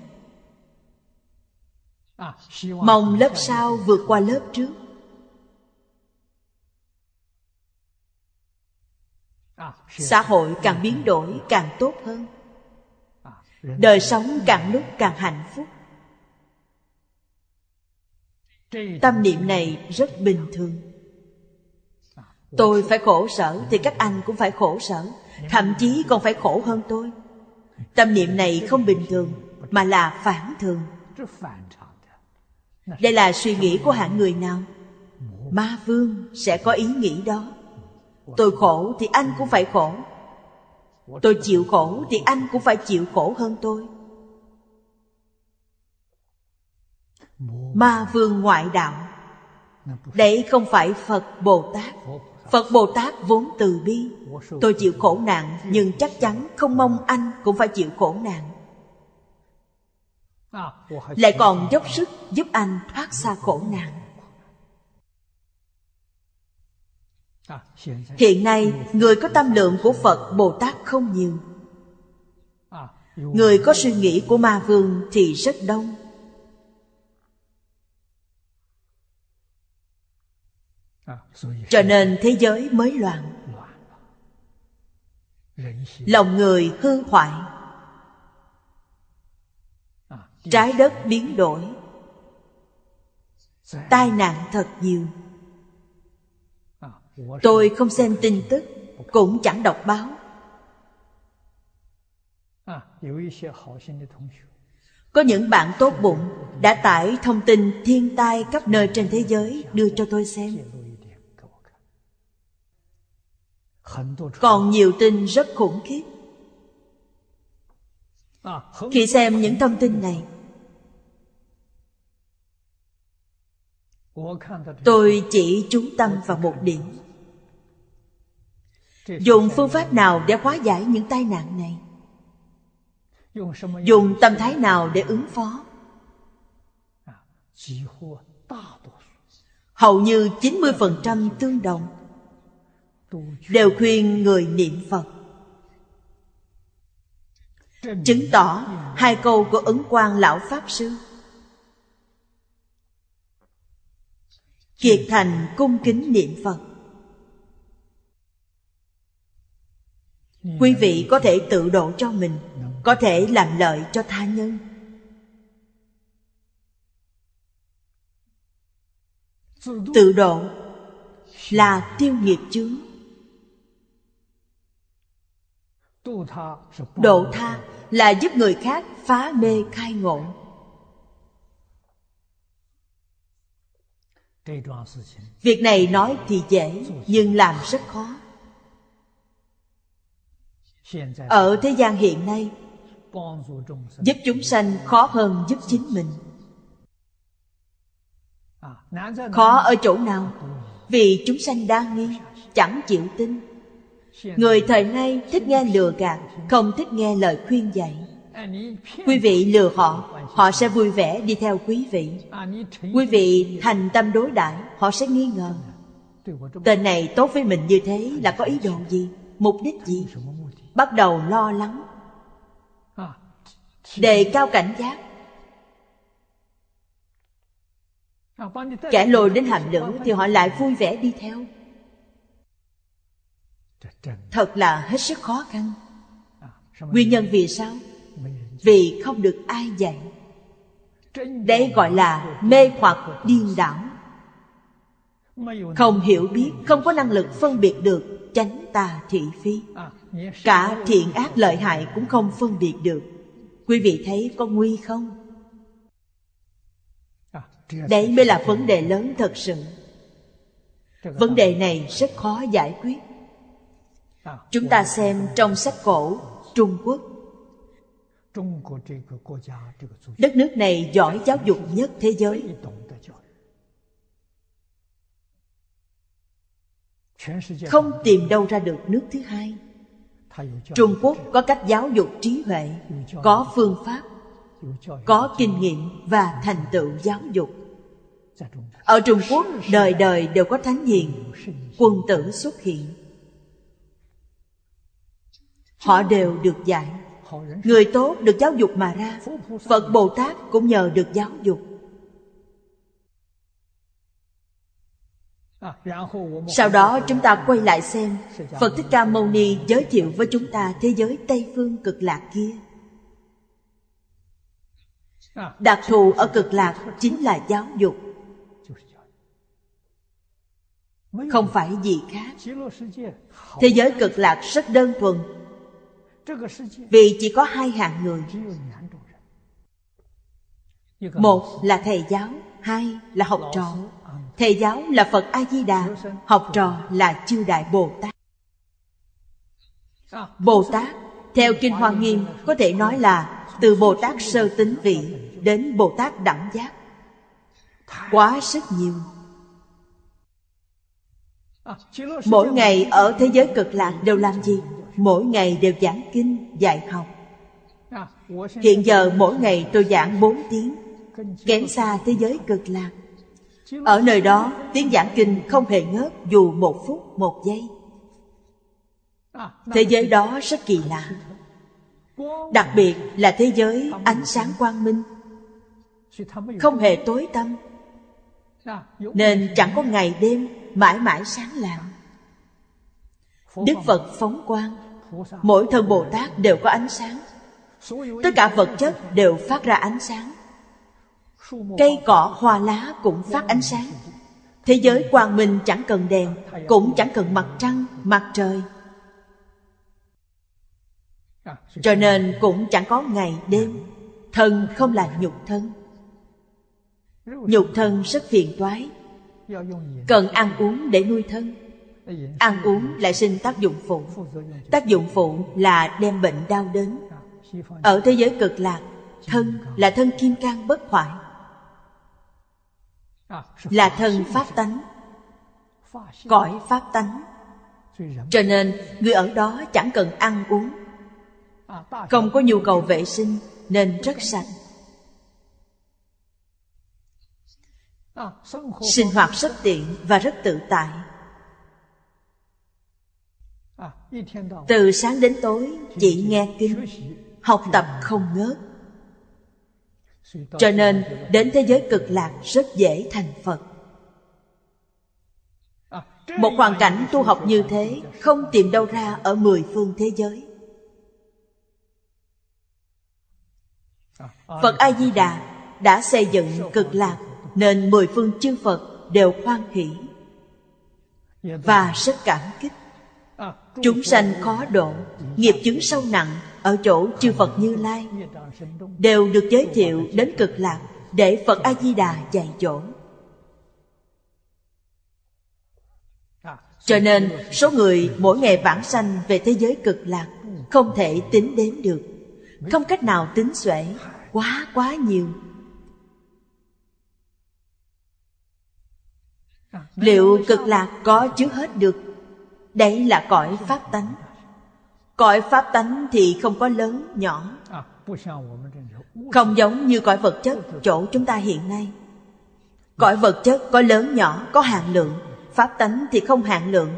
Mong lớp sau vượt qua lớp trước, xã hội càng biến đổi càng tốt hơn, đời sống càng lúc càng hạnh phúc. Tâm niệm này rất bình thường. Tôi phải khổ sở thì các anh cũng phải khổ sở, thậm chí còn phải khổ hơn tôi. Tâm niệm này không bình thường, mà là phản thường. Đây là suy nghĩ của hạng người nào? Ma vương sẽ có ý nghĩ đó. Tôi khổ thì anh cũng phải khổ, tôi chịu khổ thì anh cũng phải chịu khổ hơn tôi. Ma vương ngoại đạo, đấy không phải Phật Bồ Tát. Phật Bồ Tát vốn từ bi. Tôi chịu khổ nạn, nhưng chắc chắn không mong anh cũng phải chịu khổ nạn, lại còn dốc sức giúp anh thoát xa khổ nạn. Hiện nay, người có tâm lượng của Phật Bồ Tát không nhiều, người có suy nghĩ của ma vương thì rất đông. Cho nên thế giới mới loạn, lòng người hư hoại, trái đất biến đổi, tai nạn thật nhiều. Tôi không xem tin tức, cũng chẳng đọc báo. Có những bạn tốt bụng đã tải thông tin thiên tai khắp nơi trên thế giới đưa cho tôi xem. Còn nhiều tin rất khủng khiếp. Khi xem những thông tin này, tôi chỉ chú tâm vào một điểm. Dùng phương pháp nào để hóa giải những tai nạn này? Dùng tâm thái nào để ứng phó? Hầu như chín mươi phần trăm tương đồng, đều khuyên người niệm Phật. Chứng tỏ hai câu của Ấn Quang Lão Pháp Sư: kiệt thành cung kính niệm Phật. Quý vị có thể tự độ cho mình, có thể làm lợi cho tha nhân. Tự độ là tiêu nghiệp chướng, độ tha là giúp người khác phá mê khai ngộ. Việc này nói thì dễ, nhưng làm rất khó. Ở thế gian hiện nay, giúp chúng sanh khó hơn giúp chính mình. Khó ở chỗ nào? Vì chúng sanh đa nghi, chẳng chịu tin. Người thời nay thích nghe lừa gạt, không thích nghe lời khuyên dạy. Quý vị lừa họ, họ sẽ vui vẻ đi theo quý vị. Quý vị thành tâm đối đãi, họ sẽ nghi ngờ: tên này tốt với mình như thế là có ý đồ gì, mục đích gì? Bắt đầu lo lắng. Đề cao cảnh giác, kẻ lôi đến hàm lửa thì họ lại vui vẻ đi theo. Thật là hết sức khó khăn. Nguyên nhân vì sao? Vì không được ai dạy. Đây gọi là mê hoặc điên đảo. không hiểu biết, không có năng lực phân biệt được chánh tà thị phi, cả thiện ác lợi hại cũng không phân biệt được. Quý vị thấy có nguy không? Đấy mới là vấn đề lớn thật sự. Vấn đề này rất khó giải quyết. Chúng ta xem trong sách cổ Trung Quốc, đất nước này giỏi giáo dục nhất thế giới. Không tìm đâu ra được nước thứ hai. Trung Quốc có cách giáo dục trí huệ, có phương pháp, có kinh nghiệm và thành tựu giáo dục. Ở Trung Quốc đời đời đều có thánh hiền, quân tử xuất hiện. Họ đều được dạy. Người tốt được giáo dục mà ra, Phật Bồ Tát cũng nhờ được giáo dục. Sau đó chúng ta quay lại xem Phật Thích Ca Mâu Ni giới thiệu với chúng ta thế giới Tây Phương Cực Lạc kia. Đặc thù ở Cực Lạc chính là giáo dục, không phải gì khác. Thế giới Cực Lạc rất đơn thuần, vì chỉ có hai hạng người. Một là thầy giáo, hai là học trò. Thầy giáo là Phật A-di-đà, học trò là Chư Đại Bồ Tát. Bồ Tát, theo Kinh Hoa Nghiêm, có thể nói là từ Bồ Tát sơ tính vị đến Bồ Tát đẳng giác. Quá sức nhiều. Mỗi ngày ở thế giới Cực Lạc đều làm gì? Mỗi ngày đều giảng kinh, dạy học. Hiện giờ mỗi ngày tôi giảng bốn tiếng, kém xa thế giới Cực Lạc. Ở nơi đó, tiếng giảng kinh không hề ngớt dù một phút, một giây. Thế giới đó rất kỳ lạ. Đặc biệt là thế giới ánh sáng quang minh, không hề tối tăm, nên chẳng có ngày đêm, mãi mãi sáng lạng. Đức Phật phóng quang, mỗi thân Bồ Tát đều có ánh sáng. Tất cả vật chất đều phát ra ánh sáng. Cây cỏ hoa lá cũng phát ánh sáng. Thế giới quang minh chẳng cần đèn, cũng chẳng cần mặt trăng, mặt trời. Cho nên cũng chẳng có ngày đêm. Thân không là nhục thân. Nhục thân rất phiền toái, cần ăn uống để nuôi thân. Ăn uống lại sinh tác dụng phụ. Tác dụng phụ là đem bệnh đau đến. Ở thế giới Cực Lạc, thân là thân kim cang bất hoại, là thân pháp tánh, cõi pháp tánh. Cho nên người ở đó chẳng cần ăn uống, không có nhu cầu vệ sinh, nên rất sạch. Sinh hoạt rất tiện và rất tự tại. Từ sáng đến tối chỉ nghe kinh, học tập không ngớt. Cho nên đến thế giới Cực Lạc rất dễ thành Phật. Một hoàn cảnh tu học như thế không tìm đâu ra ở mười phương thế giới. Phật A-di-đà đã xây dựng Cực Lạc, nên mười phương chư Phật đều hoan hỷ và rất cảm kích. Chúng sanh khó độ, nghiệp chướng sâu nặng, ở chỗ chư Phật Như Lai đều được giới thiệu đến Cực Lạc để Phật A-di-đà dạy dỗ. Cho nên số người mỗi ngày vãng sanh về thế giới Cực Lạc không thể tính đếm được, không cách nào tính xuể, quá quá nhiều. Liệu Cực Lạc có chứa hết được? Đấy là cõi pháp tánh. Cõi pháp tánh thì không có lớn, nhỏ. Không giống như cõi vật chất chỗ chúng ta hiện nay. Cõi vật chất có lớn nhỏ, có hạn lượng. Pháp tánh thì không hạn lượng.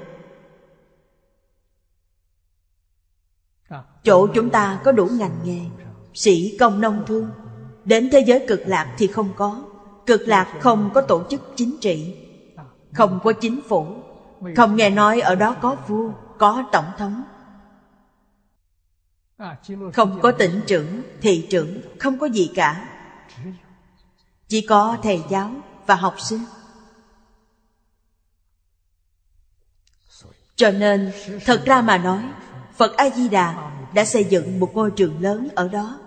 Chỗ chúng ta có đủ ngành nghề, sĩ công nông thương. Đến thế giới Cực Lạc thì không có. Cực Lạc không có tổ chức chính trị, không có chính phủ. Không nghe nói ở đó có vua, có tổng thống. Không có tỉnh trưởng, thị trưởng, không có gì cả. Chỉ có thầy giáo và học sinh. Cho nên, thật ra mà nói, Phật A-di-đà đã xây dựng một ngôi trường lớn ở đó.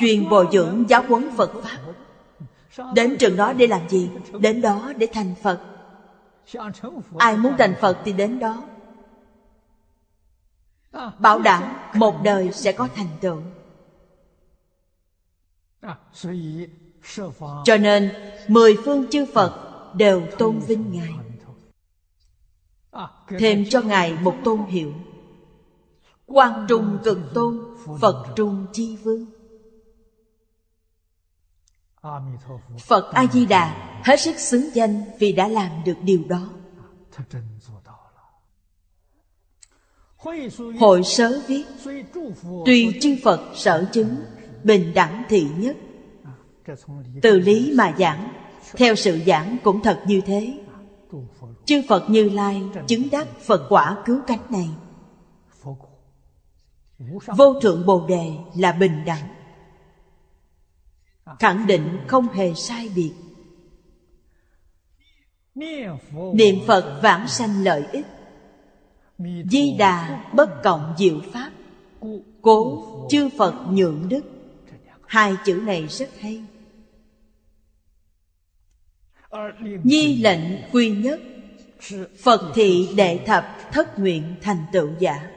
Chuyên bồi dưỡng giáo huấn Phật Pháp. Đến trường đó để làm gì? Đến đó để thành Phật. Ai muốn thành Phật thì đến đó. Bảo đảm một đời sẽ có thành tựu. Cho nên mười phương chư Phật đều tôn vinh Ngài, thêm cho Ngài một tôn hiệu: Quang Trung Cực Tôn, Phật Trung Chi Vương. Phật A-di-đà hết sức xứng danh vì đã làm được điều đó. Hội sớ viết: tùy chư Phật sở chứng, bình đẳng thị nhất. Từ lý mà giảng, theo sự giảng cũng thật như thế. Chư Phật Như Lai chứng đắc Phật quả cứu cánh này. Vô thượng Bồ Đề là bình đẳng, khẳng định không hề sai biệt. Niệm Phật vãng sanh lợi ích, Di Đà bất cộng diệu pháp, cố chư Phật nhượng đức. Hai chữ này rất hay. Nhi lệnh quy nhất, Phật thị đệ thập thất nguyện thành tựu giả.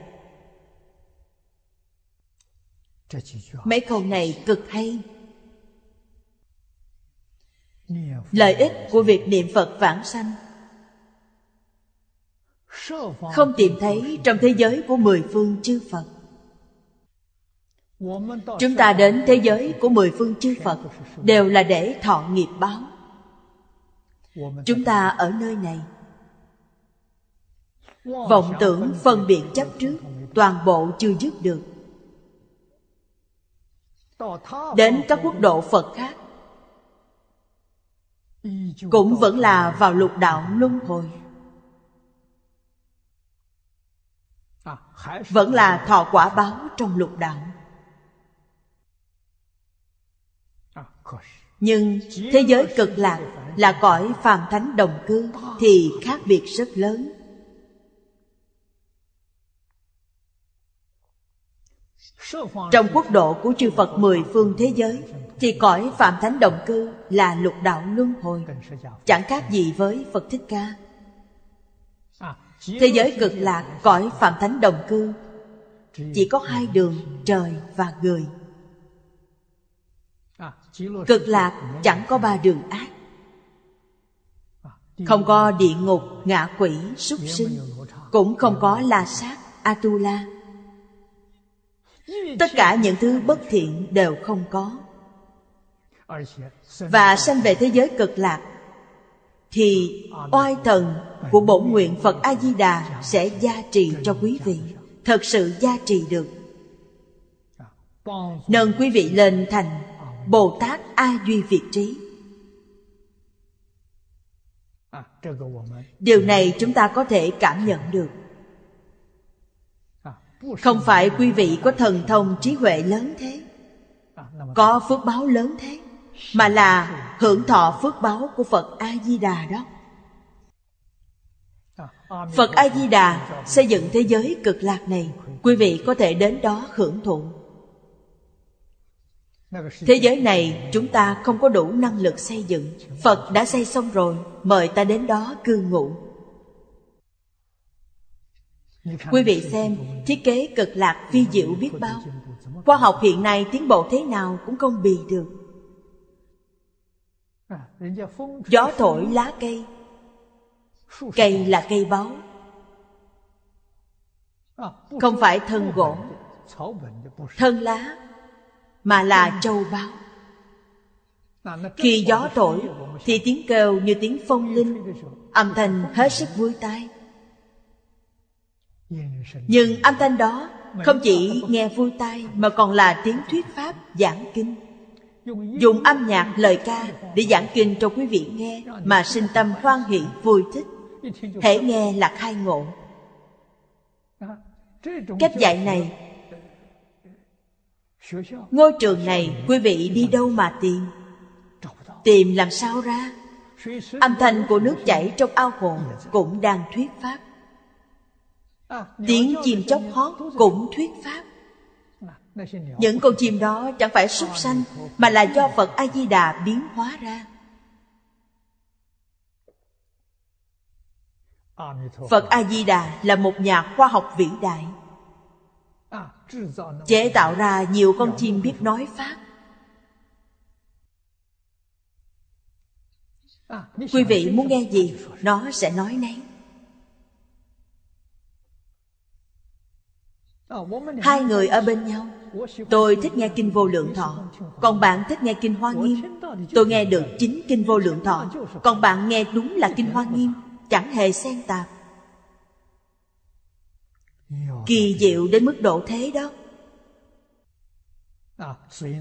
Mấy câu này cực hay. Lợi ích của việc niệm Phật vãng sanh không tìm thấy trong thế giới của mười phương chư Phật. Chúng ta đến thế giới của mười phương chư Phật đều là để thọ nghiệp báo. Chúng ta ở nơi này vọng tưởng phân biệt chấp trước, toàn bộ chưa dứt được. Đến các quốc độ Phật khác cũng vẫn là vào lục đạo luân hồi, vẫn là thọ quả báo trong lục đạo. Nhưng thế giới cực lạc là cõi phàm thánh đồng cư thì khác biệt rất lớn. Trong quốc độ của chư Phật mười phương thế giới thì cõi phàm thánh đồng cư là lục đạo luân hồi, chẳng khác gì với Phật Thích Ca. Thế giới cực lạc cõi phàm thánh đồng cư chỉ có hai đường, trời và người. Cực lạc chẳng có ba đường ác, không có địa ngục, ngạ quỷ, súc sinh, cũng không có la sát, atula. Tất cả những thứ bất thiện đều không có. Và sanh về thế giới cực lạc thì oai thần của bổn nguyện Phật A-di-đà sẽ gia trì cho quý vị, thật sự gia trì được, nâng quý vị lên thành Bồ Tát A Duy Việt Trí. Điều này chúng ta có thể cảm nhận được. Không phải quý vị có thần thông trí huệ lớn thế, có phước báo lớn thế, mà là hưởng thọ phước báo của Phật A-di-đà đó. Phật A-di-đà xây dựng thế giới cực lạc này, quý vị có thể đến đó hưởng thụ. Thế giới này chúng ta không có đủ năng lực xây dựng, Phật đã xây xong rồi, mời ta đến đó cư ngụ. Quý vị xem, thiết kế cực lạc vi diệu biết bao. Khoa học hiện nay tiến bộ thế nào cũng không bì được. Gió thổi lá cây, cây là cây báu, không phải thân gỗ, thân lá, mà là châu báu. Khi gió thổi thì tiếng kêu như tiếng phong linh, âm thanh hết sức vui tai. Nhưng âm thanh đó không chỉ nghe vui tai mà còn là tiếng thuyết pháp giảng kinh. Dùng âm nhạc lời ca để giảng kinh cho quý vị nghe mà sinh tâm hoan hỷ vui thích, hễ nghe là khai ngộ. Cách dạy này, ngôi trường này quý vị đi đâu mà tìm? Tìm làm sao ra? Âm thanh của nước chảy trong ao hồ cũng đang thuyết pháp. Tiếng chim chóc hót cũng thuyết pháp. Những con chim đó chẳng phải súc sanh, mà là do Phật A-di-đà biến hóa ra. Phật A-di-đà là một nhà khoa học vĩ đại, chế tạo ra nhiều con chim biết nói pháp. Quý vị muốn nghe gì, nó sẽ nói nấy. Hai người ở bên nhau, tôi thích nghe Kinh Vô Lượng Thọ, còn bạn thích nghe Kinh Hoa Nghiêm. Tôi nghe được chính Kinh Vô Lượng Thọ, còn bạn nghe đúng là Kinh Hoa Nghiêm, chẳng hề xen tạp. Kỳ diệu đến mức độ thế đó.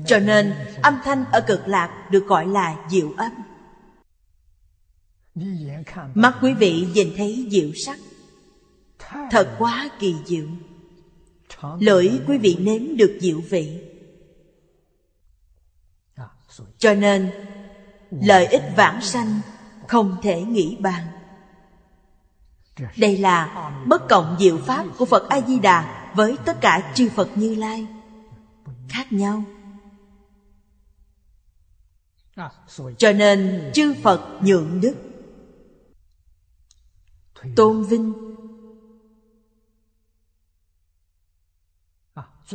Cho nên âm thanh ở cực lạc được gọi là diệu âm. Mắt quý vị nhìn thấy diệu sắc, thật quá kỳ diệu. Lưỡi quý vị nếm được diệu vị. Cho nên lợi ích vãng sanh không thể nghĩ bàn. Đây là bất cộng diệu pháp của Phật A-di-đà với tất cả chư Phật Như Lai, khác nhau. Cho nên chư Phật nhượng đức, tôn vinh,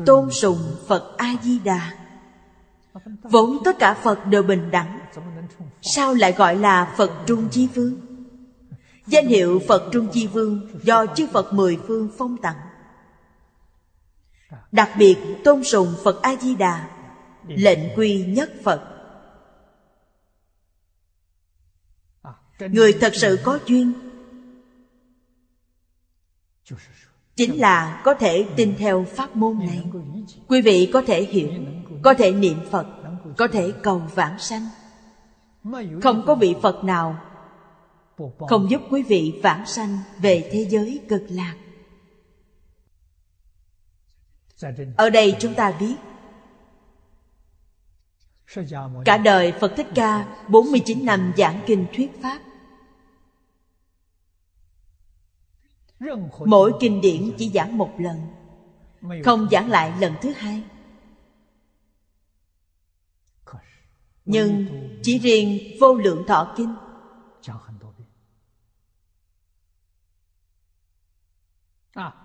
tôn sùng Phật A-di-đà. Vốn tất cả Phật đều bình đẳng, sao lại gọi là Phật Trung Chí Vương? Danh hiệu Phật Trung Chi Vương do chư Phật mười phương phong tặng. Đặc biệt tôn sùng Phật A-di-đà, lệnh quy nhất Phật. Người thật sự có duyên chính là có thể tin theo pháp môn này. Quý vị có thể hiểu, có thể niệm Phật, có thể cầu vãng sanh. Không có vị Phật nào không giúp quý vị vãng sanh về thế giới cực lạc. Ở đây chúng ta biết, cả đời Phật Thích Ca bốn mươi chín năm giảng kinh thuyết pháp. Mỗi kinh điển chỉ giảng một lần, không giảng lại lần thứ hai. Nhưng chỉ riêng Vô Lượng Thọ Kinh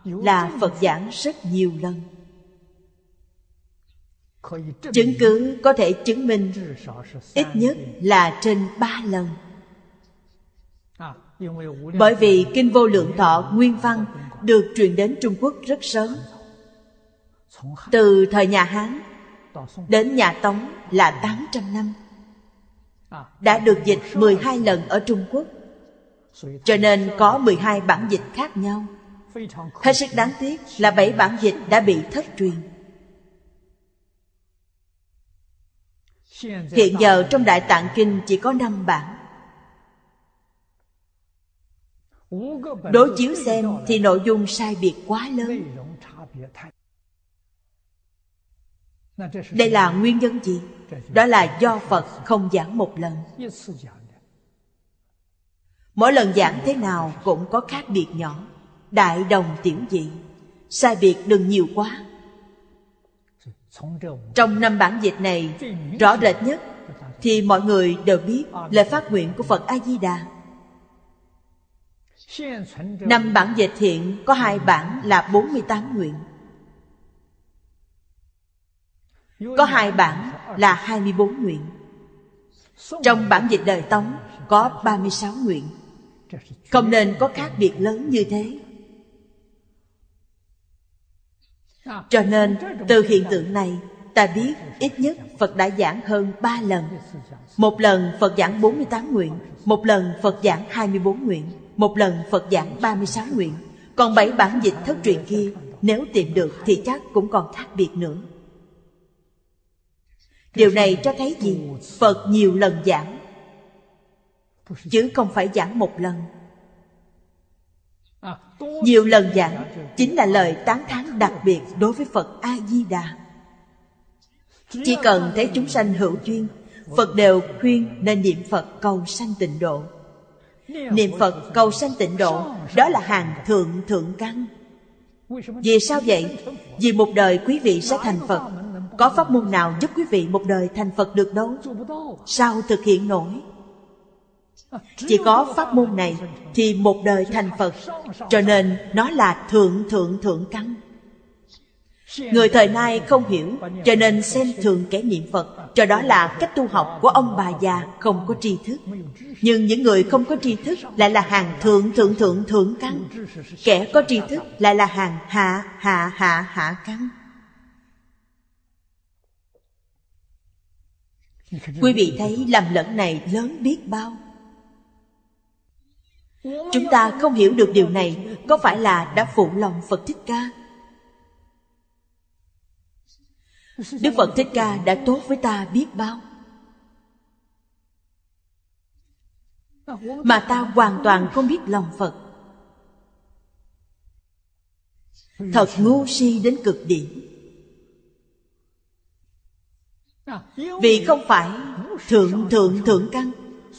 là Phật giảng rất nhiều lần. Chứng cứ có thể chứng minh ít nhất là trên ba lần. Bởi vì Kinh Vô Lượng Thọ nguyên văn được truyền đến Trung Quốc rất sớm. Từ thời nhà Hán đến nhà Tống là tám trăm năm, đã được dịch mười hai lần ở Trung Quốc. Cho nên có mười hai bản dịch khác nhau. Hết sức đáng tiếc là bảy bản dịch đã bị thất truyền. Hiện giờ trong Đại Tạng Kinh chỉ có năm bản. Đối chiếu xem thì nội dung sai biệt quá lớn. Đây là nguyên nhân gì? Đó là do Phật không giảng một lần. Mỗi lần giảng thế nào cũng có khác biệt nhỏ, đại đồng tiểu dị, sai biệt đừng nhiều quá. Trong năm bản dịch này, rõ rệt nhất thì mọi người đều biết lời phát nguyện của Phật A-di-đà. Năm bản dịch hiện có hai bản là bốn mươi tám nguyện, có hai bản là hai mươi bốn nguyện. Trong bản dịch đời Tống có ba mươi sáu nguyện. Không nên có khác biệt lớn như thế. Cho nên từ hiện tượng này ta biết ít nhất Phật đã giảng hơn ba lần. Một lần Phật giảng bốn mươi tám nguyện, một lần Phật giảng hai mươi bốn nguyện, một lần Phật giảng ba mươi sáu nguyện. Còn bảy bản dịch thất truyền kia, nếu tìm được thì chắc cũng còn khác biệt nữa. Điều này cho thấy gì? Phật nhiều lần giảng, chứ không phải giảng một lần. Nhiều lần giảng chính là lời tán thán đặc biệt đối với Phật A-di-đà. Chỉ cần thấy chúng sanh hữu duyên, Phật đều khuyên nên niệm Phật cầu sanh tịnh độ. Niệm Phật cầu sanh tịnh độ, đó là hàng thượng thượng căn. Vì sao vậy? Vì một đời quý vị sẽ thành Phật. Có pháp môn nào giúp quý vị một đời thành Phật được đâu? Sao thực hiện nổi? Chỉ có pháp môn này thì một đời thành Phật. Cho nên nó là thượng thượng thượng căn. Người thời nay không hiểu, cho nên xem thường kẻ niệm Phật, cho đó là cách tu học của ông bà già không có tri thức. Nhưng những người không có tri thức lại là hàng thượng thượng thượng thượng căn. Kẻ có tri thức lại là hàng hạ hạ hạ hạ căn. Quý vị thấy lầm lẫn này lớn biết bao. Chúng ta không hiểu được điều này, có phải là đã phụ lòng Phật Thích Ca? Đức Phật Thích Ca đã tốt với ta biết bao, mà ta hoàn toàn không biết lòng Phật. Thật ngu si đến cực điểm. Vì không phải thượng thượng thượng căn,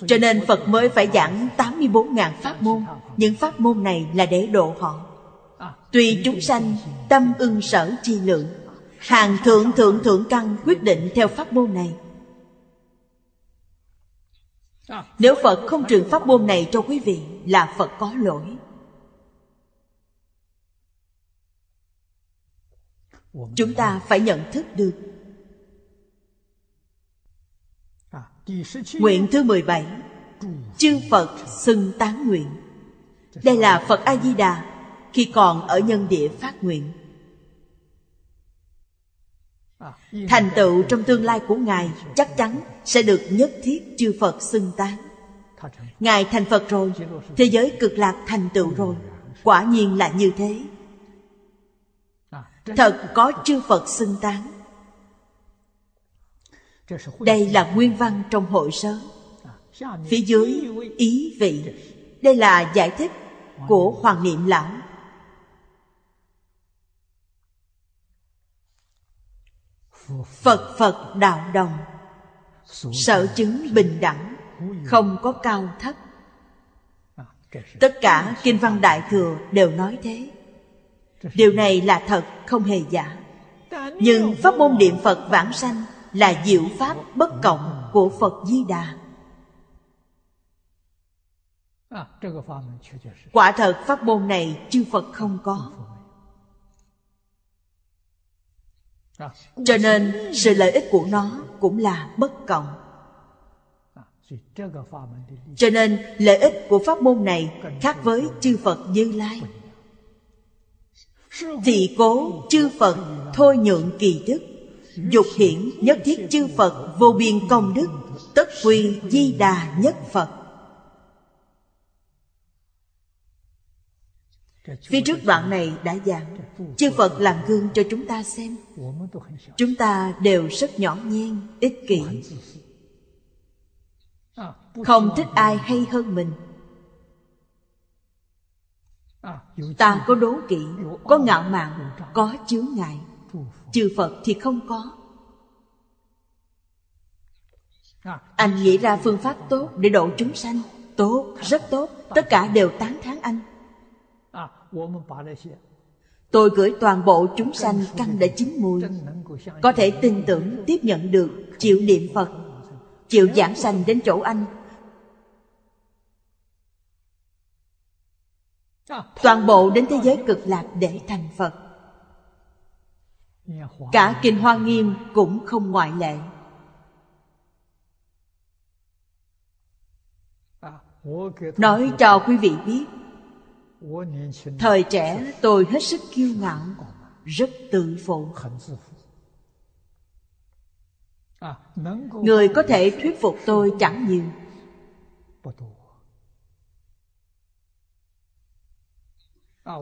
cho nên Phật mới phải giảng tám mươi bốn nghìn pháp môn. Những pháp môn này là để độ họ. Tùy chúng sanh tâm ưng sở chi lượng. Hàng thượng thượng thượng căn quyết định theo pháp môn này. Nếu Phật không truyền pháp môn này cho quý vị là Phật có lỗi. Chúng ta phải nhận thức được. Nguyện thứ mười bảy, chư Phật xưng tán nguyện. Đây là Phật A Di Đà khi còn ở nhân địa phát nguyện. Thành tựu trong tương lai của Ngài chắc chắn sẽ được nhất thiết chư Phật xưng tán. Ngài thành Phật rồi, thế giới cực lạc thành tựu rồi. Quả nhiên là như thế. Thật có chư Phật xưng tán. Đây là nguyên văn trong hội sớ. Phía dưới ý vị. Đây là giải thích của Hoàng Niệm Lão. Phật Phật đạo đồng, sở chứng bình đẳng, không có cao thấp. Tất cả kinh văn Đại Thừa đều nói thế. Điều này là thật, không hề giả. Nhưng pháp môn niệm Phật vãng sanh là diệu pháp bất cộng của Phật Di Đà. Quả thật pháp môn này chư Phật không có. Cho nên sự lợi ích của nó cũng là bất cộng. Cho nên lợi ích của pháp môn này khác với chư Phật Như Lai. Thị cố chư Phật thôi nhượng kỳ đức, dục hiển nhất thiết chư Phật vô biên công đức, tất quy Di Đà nhất Phật. Phía trước đoạn này đã giảng, chư Phật làm gương cho chúng ta xem. Chúng ta đều rất nhỏ nhen, ích kỷ, không thích ai hay hơn mình. Ta có đố kỵ, có ngạo mạn, có chướng ngại. Chư Phật thì không có. Anh nghĩ ra phương pháp tốt để độ chúng sanh. Tốt, rất tốt. Tất cả đều tán thán anh. Tôi gửi toàn bộ chúng sanh căn đã chín mùi, có thể tin tưởng tiếp nhận được, chịu niệm Phật, chịu giảng sanh đến chỗ anh. Toàn bộ đến thế giới cực lạc để thành Phật. Cả kinh Hoa Nghiêm cũng không ngoại lệ. Nói cho quý vị biết, thời trẻ tôi hết sức kiêu ngạo, rất tự phụ. Người có thể thuyết phục tôi chẳng nhiều.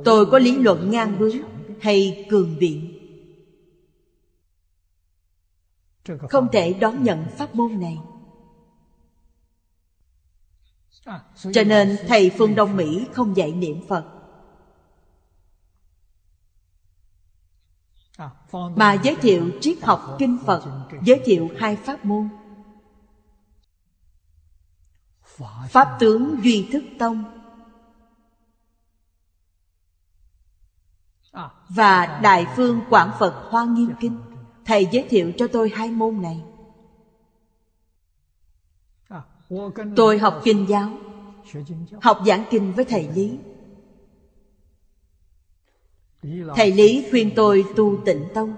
Tôi có lý luận ngang bướng hay cường biện, không thể đón nhận pháp môn này. Cho nên thầy phương Đông Mỹ không dạy niệm Phật, mà giới thiệu triết học kinh Phật, giới thiệu hai pháp môn. Pháp tướng Duy Thức Tông và Đại Phương Quảng Phật Hoa Nghiêm Kinh. Thầy giới thiệu cho tôi hai môn này. Tôi học kinh giáo, học giảng kinh với thầy Lý. Thầy Lý khuyên tôi tu Tịnh Tông.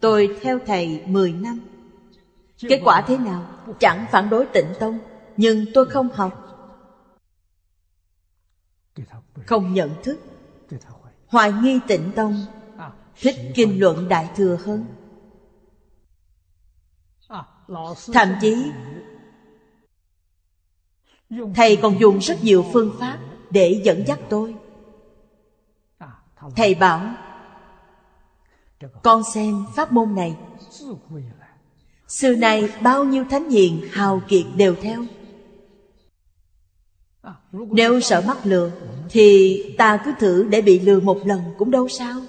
Tôi theo thầy mười năm. Kết quả thế nào? Chẳng phản đối Tịnh Tông, nhưng tôi không học, không nhận thức, hoài nghi Tịnh Tông, thích kinh luận Đại Thừa hơn. Thậm chí thầy còn dùng rất nhiều phương pháp để dẫn dắt tôi. Thầy bảo, con xem pháp môn này, xưa nay bao nhiêu thánh hiền hào kiệt đều theo. Nếu sợ mắc lừa thì ta cứ thử để bị lừa một lần cũng đâu sao.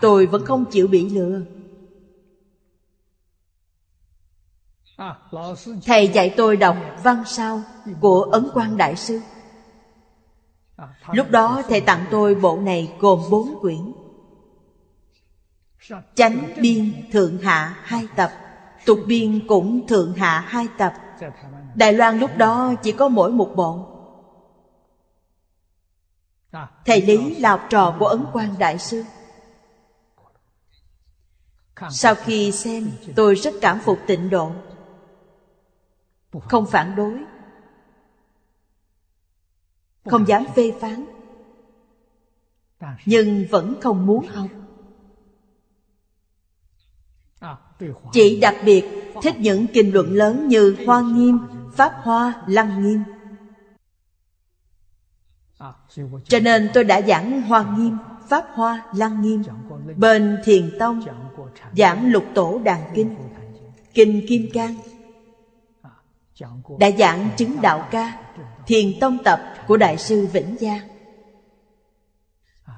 Tôi vẫn không chịu bị lừa. Thầy dạy tôi đọc văn sao của Ấn Quang Đại Sư. Lúc đó thầy tặng tôi bộ này gồm bốn quyển. Chánh biên thượng hạ hai tập, tục biên cũng thượng hạ hai tập. Đài Loan lúc đó chỉ có mỗi một bộ. Thầy Lý là học trò của Ấn Quang Đại Sư. Sau khi xem, tôi rất cảm phục Tịnh Độ, không phản đối, không dám phê phán, nhưng vẫn không muốn học. Chỉ đặc biệt thích những kinh luận lớn như Hoa Nghiêm, Pháp Hoa, Lăng Nghiêm. Cho nên tôi đã giảng Hoa Nghiêm, Pháp Hoa, Lăng Nghiêm, bên Thiền Tông giảng Lục Tổ Đàn Kinh, Kinh Kim Cang, đã giảng Chứng Đạo Ca, Thiền Tông tập của Đại sư Vĩnh Gia.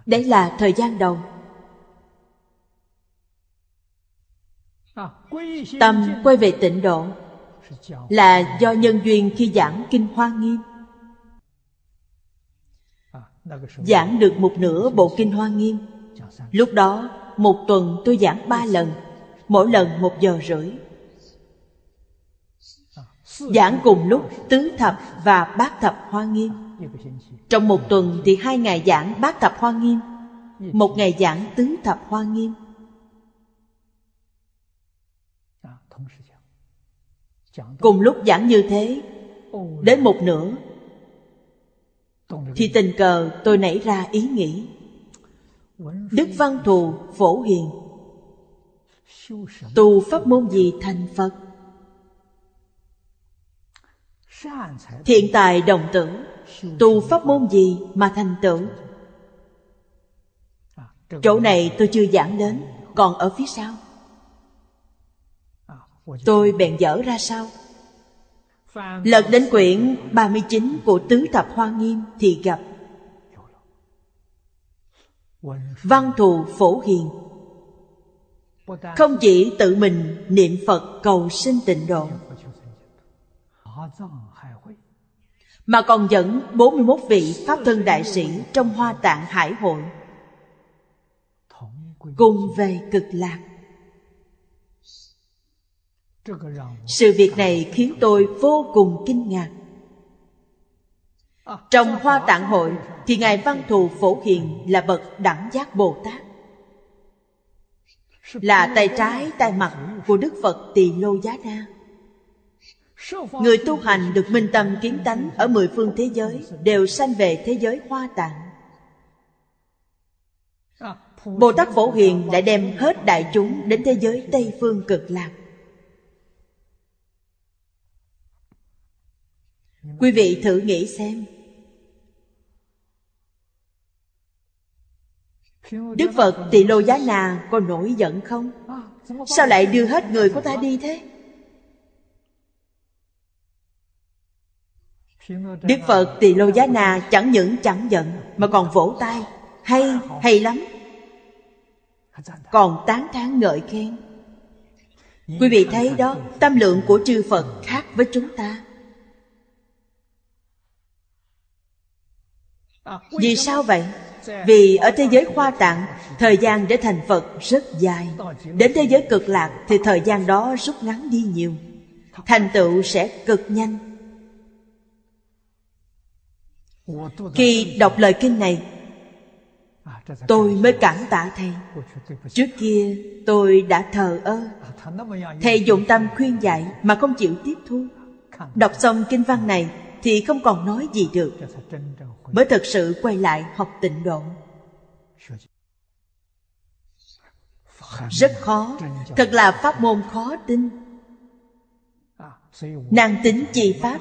Đấy là thời gian đầu. Tâm quay về Tịnh Độ là do nhân duyên khi giảng Kinh Hoa Nghiêm. Giảng được một nửa bộ Kinh Hoa Nghiêm. Lúc đó một tuần tôi giảng ba lần, mỗi lần một giờ rưỡi. Giảng cùng lúc Tứ Thập và Bát Thập Hoa Nghiêm. Trong một tuần thì hai ngày giảng Bát Thập Hoa Nghiêm, một ngày giảng Tứ Thập Hoa Nghiêm. Cùng lúc giảng như thế, đến một nửa thì tình cờ tôi nảy ra ý nghĩ: Đức Văn Thù, Phổ Hiền tu pháp môn gì thành Phật? Thiện tài đồng tử tu pháp môn gì mà thành tựu? Chỗ này tôi chưa giảng đến, còn ở phía sau. Tôi bèn dở ra sau, lật đến quyển ba mươi chín của Tứ Thập Hoa Nghiêm thì gặp Văn Thù, Phổ Hiền không chỉ tự mình niệm Phật cầu sinh Tịnh Độ, mà còn dẫn bốn mươi mốt vị Pháp Thân Đại Sĩ trong Hoa Tạng Hải Hội cùng về Cực Lạc. Sự việc này khiến tôi vô cùng kinh ngạc. Trong Hoa Tạng Hội thì Ngài Văn Thù, Phổ Hiền là bậc đẳng giác Bồ Tát, là tay trái tay mặt của Đức Phật Tỳ Lô Giá Na. Người tu hành được minh tâm kiến tánh ở mười phương thế giới đều sanh về thế giới Hoa Tạng. Bồ Tát Phổ Hiền lại đem hết đại chúng đến thế giới Tây Phương Cực Lạc. Quý vị thử nghĩ xem, Đức Phật Tỳ Lô Giá Na có nổi giận không? Sao lại đưa hết người của ta đi thế? Đức Phật Tỳ Lô Giá Na chẳng những chẳng giận mà còn vỗ tay: Hay, hay lắm, còn tán thán ngợi khen. Quý vị thấy đó, tâm lượng của chư Phật khác với chúng ta. Vì sao vậy? Vì ở thế giới Hoa Tạng, thời gian để thành Phật rất dài. Đến thế giới Cực Lạc thì thời gian đó rút ngắn đi nhiều. Thành tựu sẽ cực nhanh. Khi đọc lời kinh này, tôi mới cảm tạ Thầy. Trước kia tôi đã thờ ơ. Thầy dụng tâm khuyên dạy mà không chịu tiếp thu. Đọc xong kinh văn này thì không còn nói gì được. Mới thật sự quay lại học tịnh độ. Rất khó. Thật là pháp môn khó tin. Năng tính chi pháp.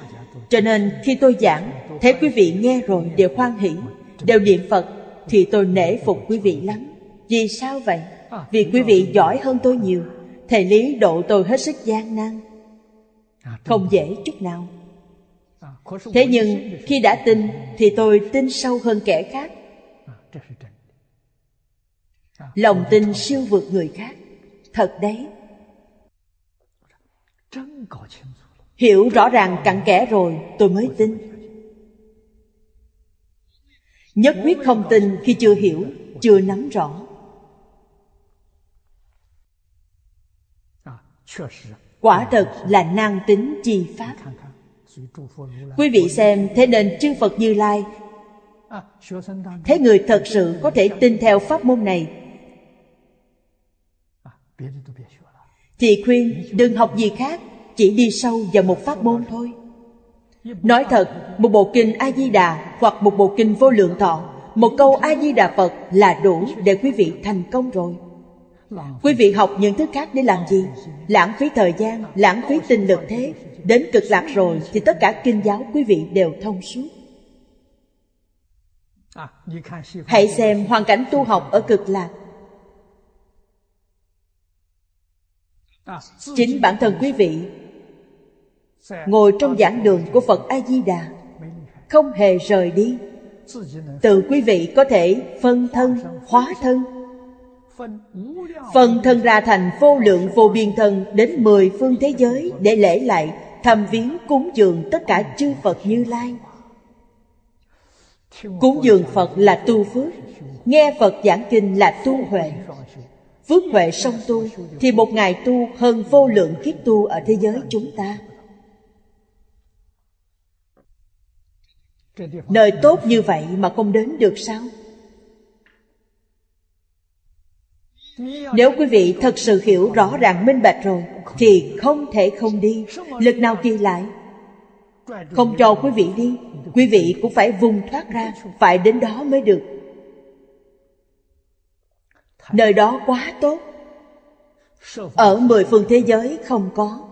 Cho nên khi tôi giảng, thấy quý vị nghe rồi đều hoan hỷ, đều niệm Phật, thì tôi nể phục quý vị lắm. Vì sao vậy? Vì quý vị giỏi hơn tôi nhiều. Thầy Lý độ tôi hết sức gian nan, không dễ chút nào. Thế nhưng khi đã tin thì tôi tin sâu hơn kẻ khác. Lòng tin siêu vượt người khác. Thật đấy. Hiểu rõ ràng cặn kẽ rồi tôi mới tin. Nhất quyết không tin khi chưa hiểu, chưa nắm rõ. Quả thật là nan tính chi pháp. Quý vị xem, thế nên chư Phật Như Lai, thế người thật sự có thể tin theo pháp môn này thì khuyên đừng học gì khác, chỉ đi sâu vào một pháp môn thôi. Nói thật, một bộ kinh A Di Đà hoặc một bộ kinh Vô Lượng Thọ, một câu A Di Đà Phật là đủ để quý vị thành công rồi. Quý vị học những thứ khác để làm gì? Lãng phí thời gian, lãng phí tinh lực thế. Đến Cực Lạc rồi thì tất cả kinh giáo quý vị đều thông suốt. Hãy xem hoàn cảnh tu học ở Cực Lạc. Chính bản thân quý vị ngồi trong giảng đường của Phật A-di-đà, không hề rời đi. Tự quý vị có thể phân thân, hóa thân, phân thân ra thành vô lượng vô biên thân đến mười phương thế giới để lễ lại, thăm viếng, cúng dường tất cả chư Phật Như Lai. Cúng dường Phật là tu phước, nghe Phật giảng kinh là tu huệ. Phước huệ song tu thì một ngày tu hơn vô lượng kiếp tu ở thế giới chúng ta. Nơi tốt như vậy mà không đến được sao? Nếu quý vị thật sự hiểu rõ ràng minh bạch rồi thì không thể không đi. Lực nào kỳ lại không cho quý vị đi, quý vị cũng phải vùng thoát ra, phải đến đó mới được. Nơi đó quá tốt, ở mười phương thế giới không có.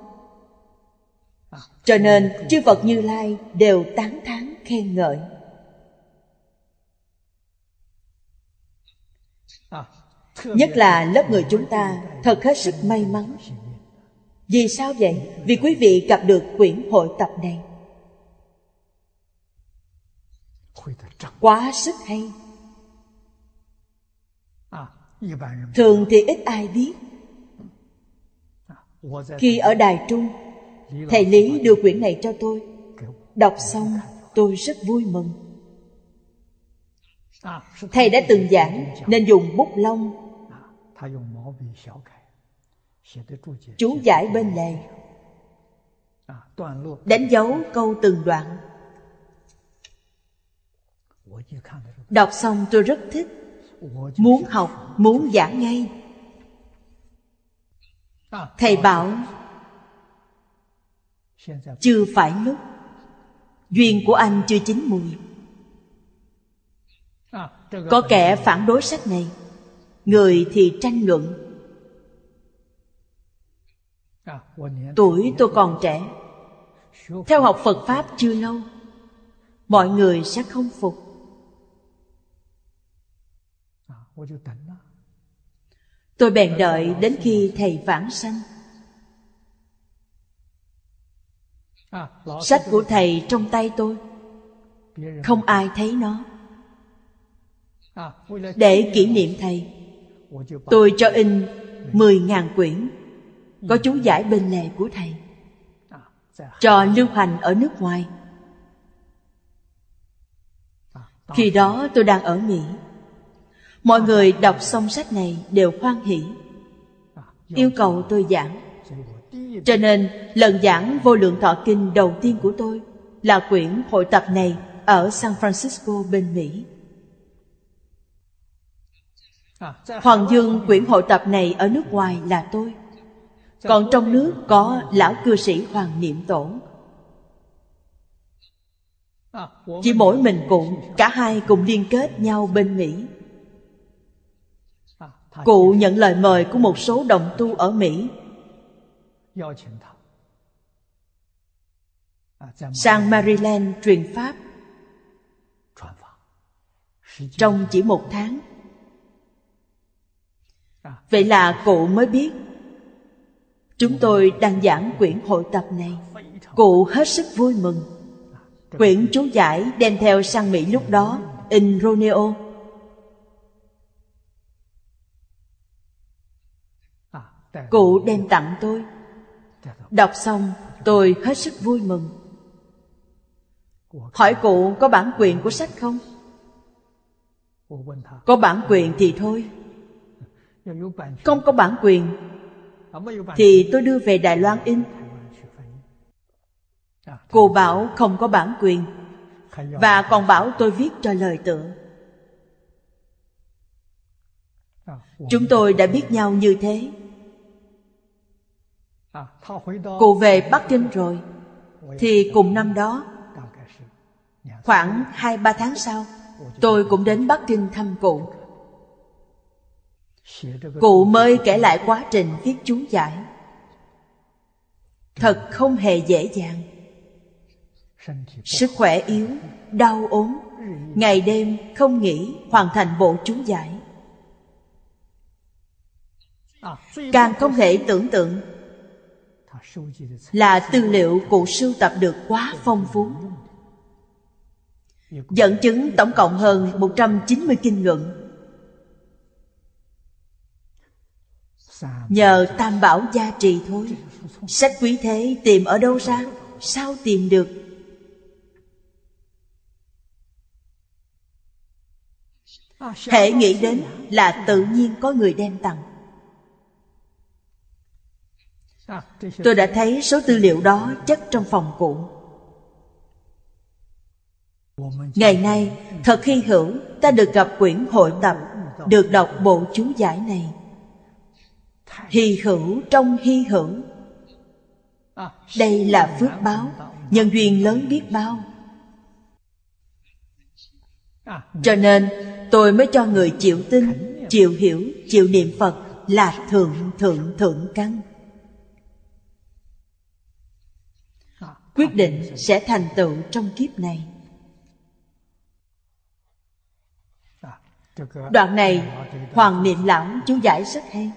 Cho nên chư Phật Như Lai đều tán thán khen ngợi. Nhất là lớp người chúng ta thật hết sức may mắn. Vì sao vậy? Vì quý vị gặp được quyển hội tập này. Quá sức hay. Thường thì ít ai biết. Khi ở Đài Trung, Thầy Lý đưa quyển này cho tôi. Đọc xong tôi rất vui mừng. Thầy đã từng giảng nên dùng bút lông chú giải bên lề, đánh dấu câu từng đoạn. Đọc xong tôi rất thích, muốn học, muốn giảng ngay. Thầy bảo chưa phải lúc, duyên của anh chưa chín mùi. Có kẻ phản đối sách này, người thì tranh luận. Tuổi tôi còn trẻ, theo học Phật Pháp chưa lâu, mọi người sẽ không phục. Tôi bèn đợi đến khi Thầy vãng sanh. Sách của Thầy trong tay tôi, không ai thấy nó. Để kỷ niệm Thầy, tôi cho in mười nghìn quyển có chú giải bên lề của Thầy, cho lưu hành ở nước ngoài. Khi đó tôi đang ở Mỹ. Mọi người đọc xong sách này đều hoan hỉ, yêu cầu tôi giảng. Cho nên lần giảng Vô Lượng Thọ Kinh đầu tiên của tôi là quyển hội tập này ở San Francisco bên Mỹ. Hoàng dương quyển hội tập này ở nước ngoài là tôi, còn trong nước có lão cư sĩ Hoàng Niệm Tổ. Chỉ mỗi mình cụ, cả hai cùng liên kết nhau bên Mỹ. Cụ nhận lời mời của một số đồng tu ở Mỹ sang Maryland truyền pháp. Trong chỉ một tháng. Vậy là cụ mới biết chúng tôi đang giảng quyển hội tập này. Cụ hết sức vui mừng. Quyển chú giải đem theo sang Mỹ lúc đó, in Romeo. Cụ đem tặng tôi. Đọc xong tôi hết sức vui mừng. Hỏi cụ có bản quyền của sách không? Có bản quyền thì thôi, không có bản quyền thì tôi đưa về Đài Loan in. Cụ bảo không có bản quyền, và còn bảo tôi viết cho lời tựa. Chúng tôi đã biết nhau như thế. Cụ về Bắc Kinh rồi, thì cùng năm đó, khoảng hai ba tháng sau, tôi cũng đến Bắc Kinh thăm cụ. Cụ mới kể lại quá trình viết chú giải. Thật không hề dễ dàng. Sức khỏe yếu, đau ốm, ngày đêm không nghỉ hoàn thành bộ chú giải. Càng không thể tưởng tượng là tư liệu cụ sưu tập được quá phong phú. Dẫn chứng tổng cộng hơn một trăm chín mươi kinh luận. Nhờ Tam Bảo gia trì thôi. Sách quý thế tìm ở đâu ra? Sao tìm được? Hễ nghĩ đến là tự nhiên có người đem tặng. Tôi đã thấy số tư liệu đó chất trong phòng cụ. Ngày nay thật hy hữu ta được gặp quyển hội tập, được đọc bộ chú giải này. Hy hữu trong hy hữu. Đây là phước báo, nhân duyên lớn biết bao. Cho nên tôi mới cho người chịu tin, chịu hiểu, chịu niệm Phật là thượng thượng thượng căn. Quyết định sẽ thành tựu trong kiếp này. Đoạn này Hoàng Niệm Lão chú giải rất hay.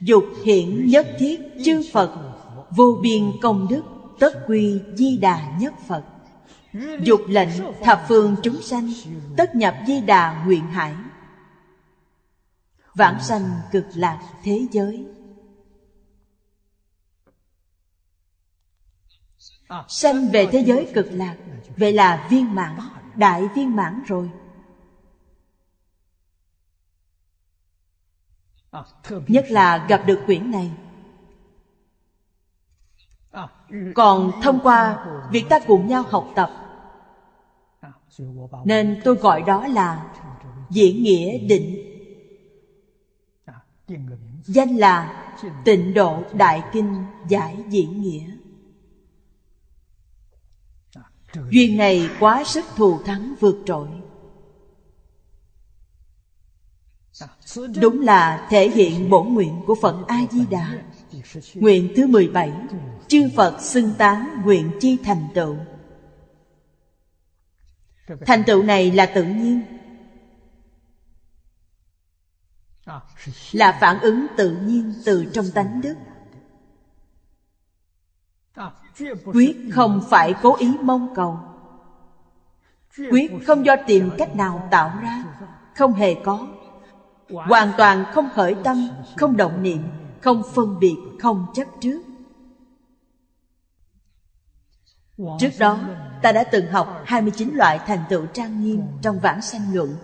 Dục hiển nhất thiết chư Phật, vô biên công đức, tất quy Di Đà nhất Phật. Dục lệnh thập phương chúng sanh, tất nhập Di Đà nguyện hải. Vãng sanh cực lạc thế giới. Sanh về thế giới cực lạc, vậy là viên mãn, đại viên mãn rồi. Nhất là gặp được quyển này. Còn thông qua việc ta cùng nhau học tập, nên tôi gọi đó là diễn nghĩa định. Danh là Tịnh Độ Đại Kinh Giải Diễn Nghĩa. Duyên này quá sức thù thắng vượt trội. Đúng là thể hiện bổn nguyện của Phật A Di Đà. Nguyện thứ mười bảy, chư Phật xưng tán nguyện chi thành tựu. Thành tựu này là tự nhiên, là phản ứng tự nhiên từ trong tánh đức, quyết không phải cố ý mong cầu, quyết không do tìm cách nào tạo ra, không hề có. Hoàn toàn không khởi tâm, không động niệm, không phân biệt, không chấp trước. Trước đó Ta đã từng học hai mươi chín loại thành tựu trang nghiêm trong Vãng Sanh Luận.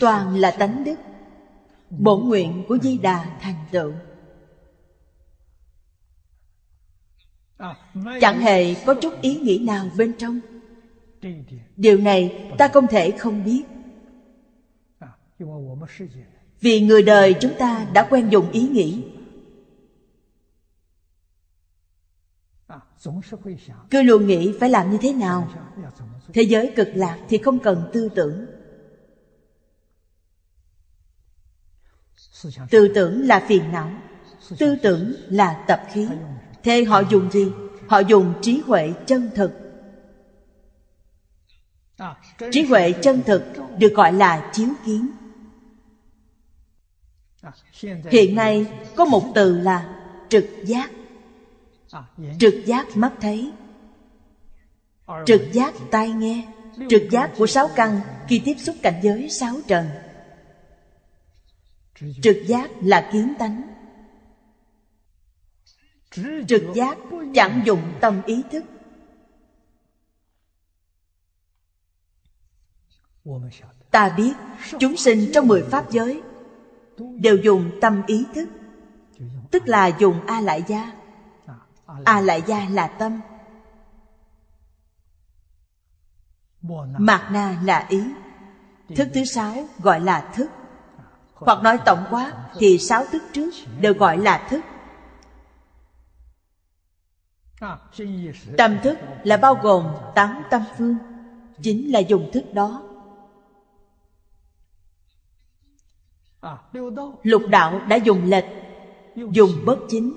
Toàn là tánh đức, bổn nguyện của Di Đà thành tựu. Chẳng hề có chút ý nghĩ nào bên trong. Điều này ta không thể không biết. Vì người đời chúng ta đã quen dùng ý nghĩ, cứ luôn nghĩ phải làm như thế nào. Thế giới cực lạc thì không cần tư tưởng. Tư tưởng là phiền não, tư tưởng là tập khí. Thế họ dùng gì? Họ dùng trí huệ chân thực. Trí huệ chân thực được gọi là chiếu kiến. Hiện nay có một từ là trực giác. Trực giác mắt thấy, trực giác tai nghe, trực giác của sáu căn khi tiếp xúc cảnh giới sáu trần. Trực giác là kiến tánh. Trực giác chẳng dùng tâm ý thức. Ta biết chúng sinh trong mười pháp giới đều dùng tâm ý thức, tức là dùng A-lại-gia. A-lại-gia là tâm, mạt na là ý, thức thứ sáu gọi là thức. Hoặc nói tổng quát thì sáu thức trước đều gọi là thức. Tâm thức là bao gồm tám tâm phương, chính là dùng thức đó. Lục đạo đã dùng lệch, dùng bất chính.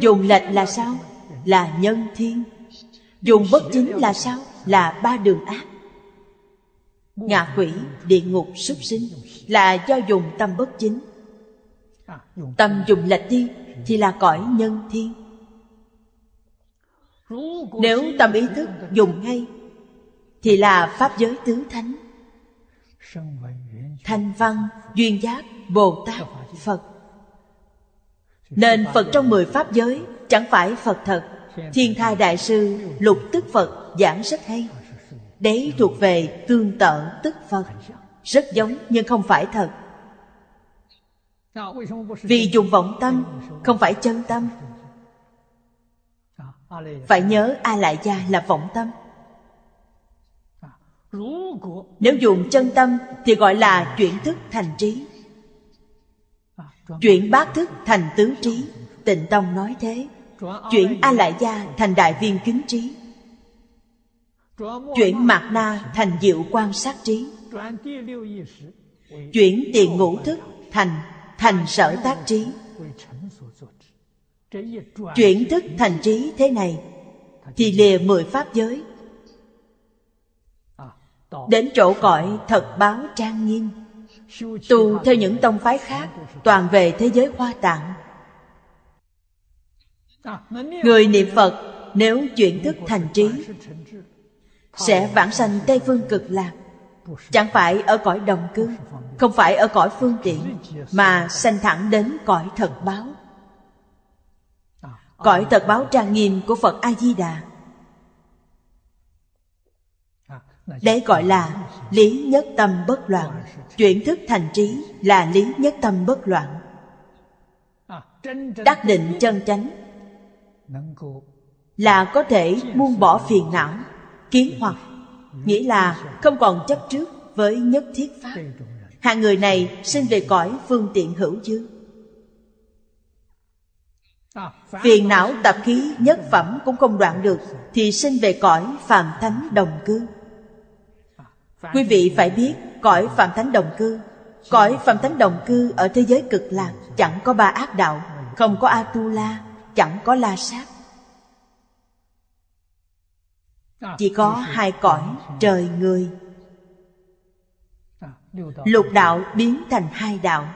Dùng lệch là sao? Là nhân thiên. Dùng bất chính là sao? Là ba đường ác, ngạ quỷ, địa ngục, súc sinh, là do dùng tâm bất chính. Tâm dùng lệch đi thì là cõi nhân thiên. Nếu tâm ý thức dùng ngay thì là pháp giới tứ thánh, thanh văn, duyên giác, Bồ Tát, Phật. Nên Phật trong mười pháp giới chẳng phải Phật thật. Thiên Thai Đại Sư Lục Tức Phật giảng rất hay. Đấy thuộc về tương tự tức Phật, rất giống nhưng không phải thật. Vì dùng vọng tâm, không phải chân tâm. Phải nhớ A-lại-gia là vọng tâm. Nếu dùng chân tâm thì gọi là chuyển thức thành trí, chuyển bát thức thành tứ trí. Tịnh Tông nói thế. Chuyển A-lại-gia thành đại viên kính trí, chuyển mạt na thành diệu quan sát trí, chuyển tiền ngũ thức thành thành sở tác trí. Chuyển thức thành trí thế này thì lìa mười pháp giới, đến chỗ cõi thật báo trang nghiêm. Tu theo những tông phái khác toàn về thế giới Hoa Tạng. Người niệm Phật nếu chuyển thức thành trí sẽ vãng sanh Tây Phương Cực Lạc, chẳng phải ở cõi đồng cư, không phải ở cõi phương tiện, mà sanh thẳng đến cõi thật báo. Cõi thật báo trang nghiêm của Phật A Di Đà, đấy gọi là lý nhất tâm bất loạn. Chuyển thức thành trí là lý nhất tâm bất loạn. Đắc định chân chánh là có thể buông bỏ phiền não, kiến hoặc, nghĩa là không còn chấp trước với nhất thiết pháp. Hạng người này sinh về cõi phương tiện hữu dư. Phiền não tập khí nhất phẩm cũng không đoạn được thì sinh về cõi phàm thánh đồng cư. Quý vị phải biết cõi phàm thánh đồng cư. Cõi phàm thánh đồng cư ở thế giới cực lạc chẳng có ba ác đạo, không có A-tu-la, chẳng có la sát, chỉ có hai cõi trời người. Lục đạo biến thành hai đạo.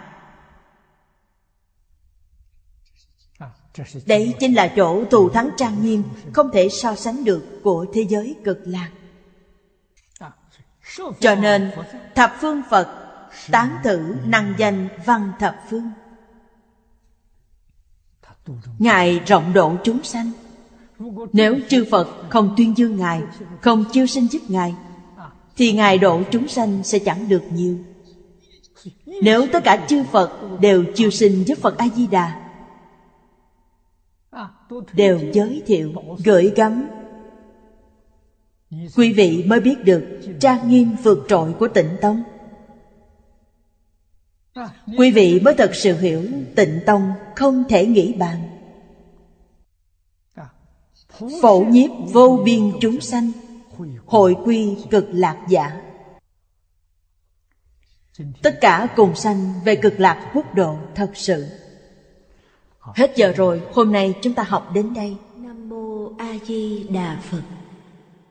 Đấy chính là chỗ thù thắng trang nghiêm không thể so sánh được của thế giới cực lạc. Cho nên thập phương Phật tán thử năng danh Văn Thập Phương. Ngài rộng độ chúng sanh. Nếu chư Phật không tuyên dương Ngài, không chiêu sinh giúp Ngài, thì Ngài độ chúng sanh sẽ chẳng được nhiều. Nếu tất cả chư Phật đều chiêu sinh giúp Phật A-di-đà, đều giới thiệu, gửi gắm, quý vị mới biết được trang nghiêm vượt trội của Tịnh Tông. Quý vị mới thật sự hiểu Tịnh Tông không thể nghĩ bàn. Phổ nhiếp vô biên chúng sanh, hội quy cực lạc giả. Tất cả cùng sanh về cực lạc quốc độ thật sự. Hết giờ rồi, hôm nay chúng ta học đến đây. Nam mô A Di Đà Phật.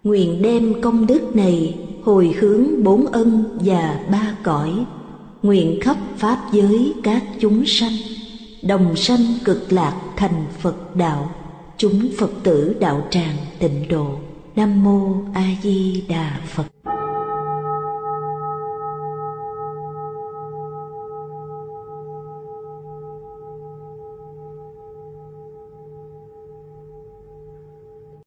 Nguyện đem công đức này hồi hướng bốn ân và ba cõi, nguyện khắp pháp giới các chúng sanh đồng sanh cực lạc thành Phật đạo, chúng Phật tử đạo tràng Tịnh Độ. Nam mô A Di Đà Phật.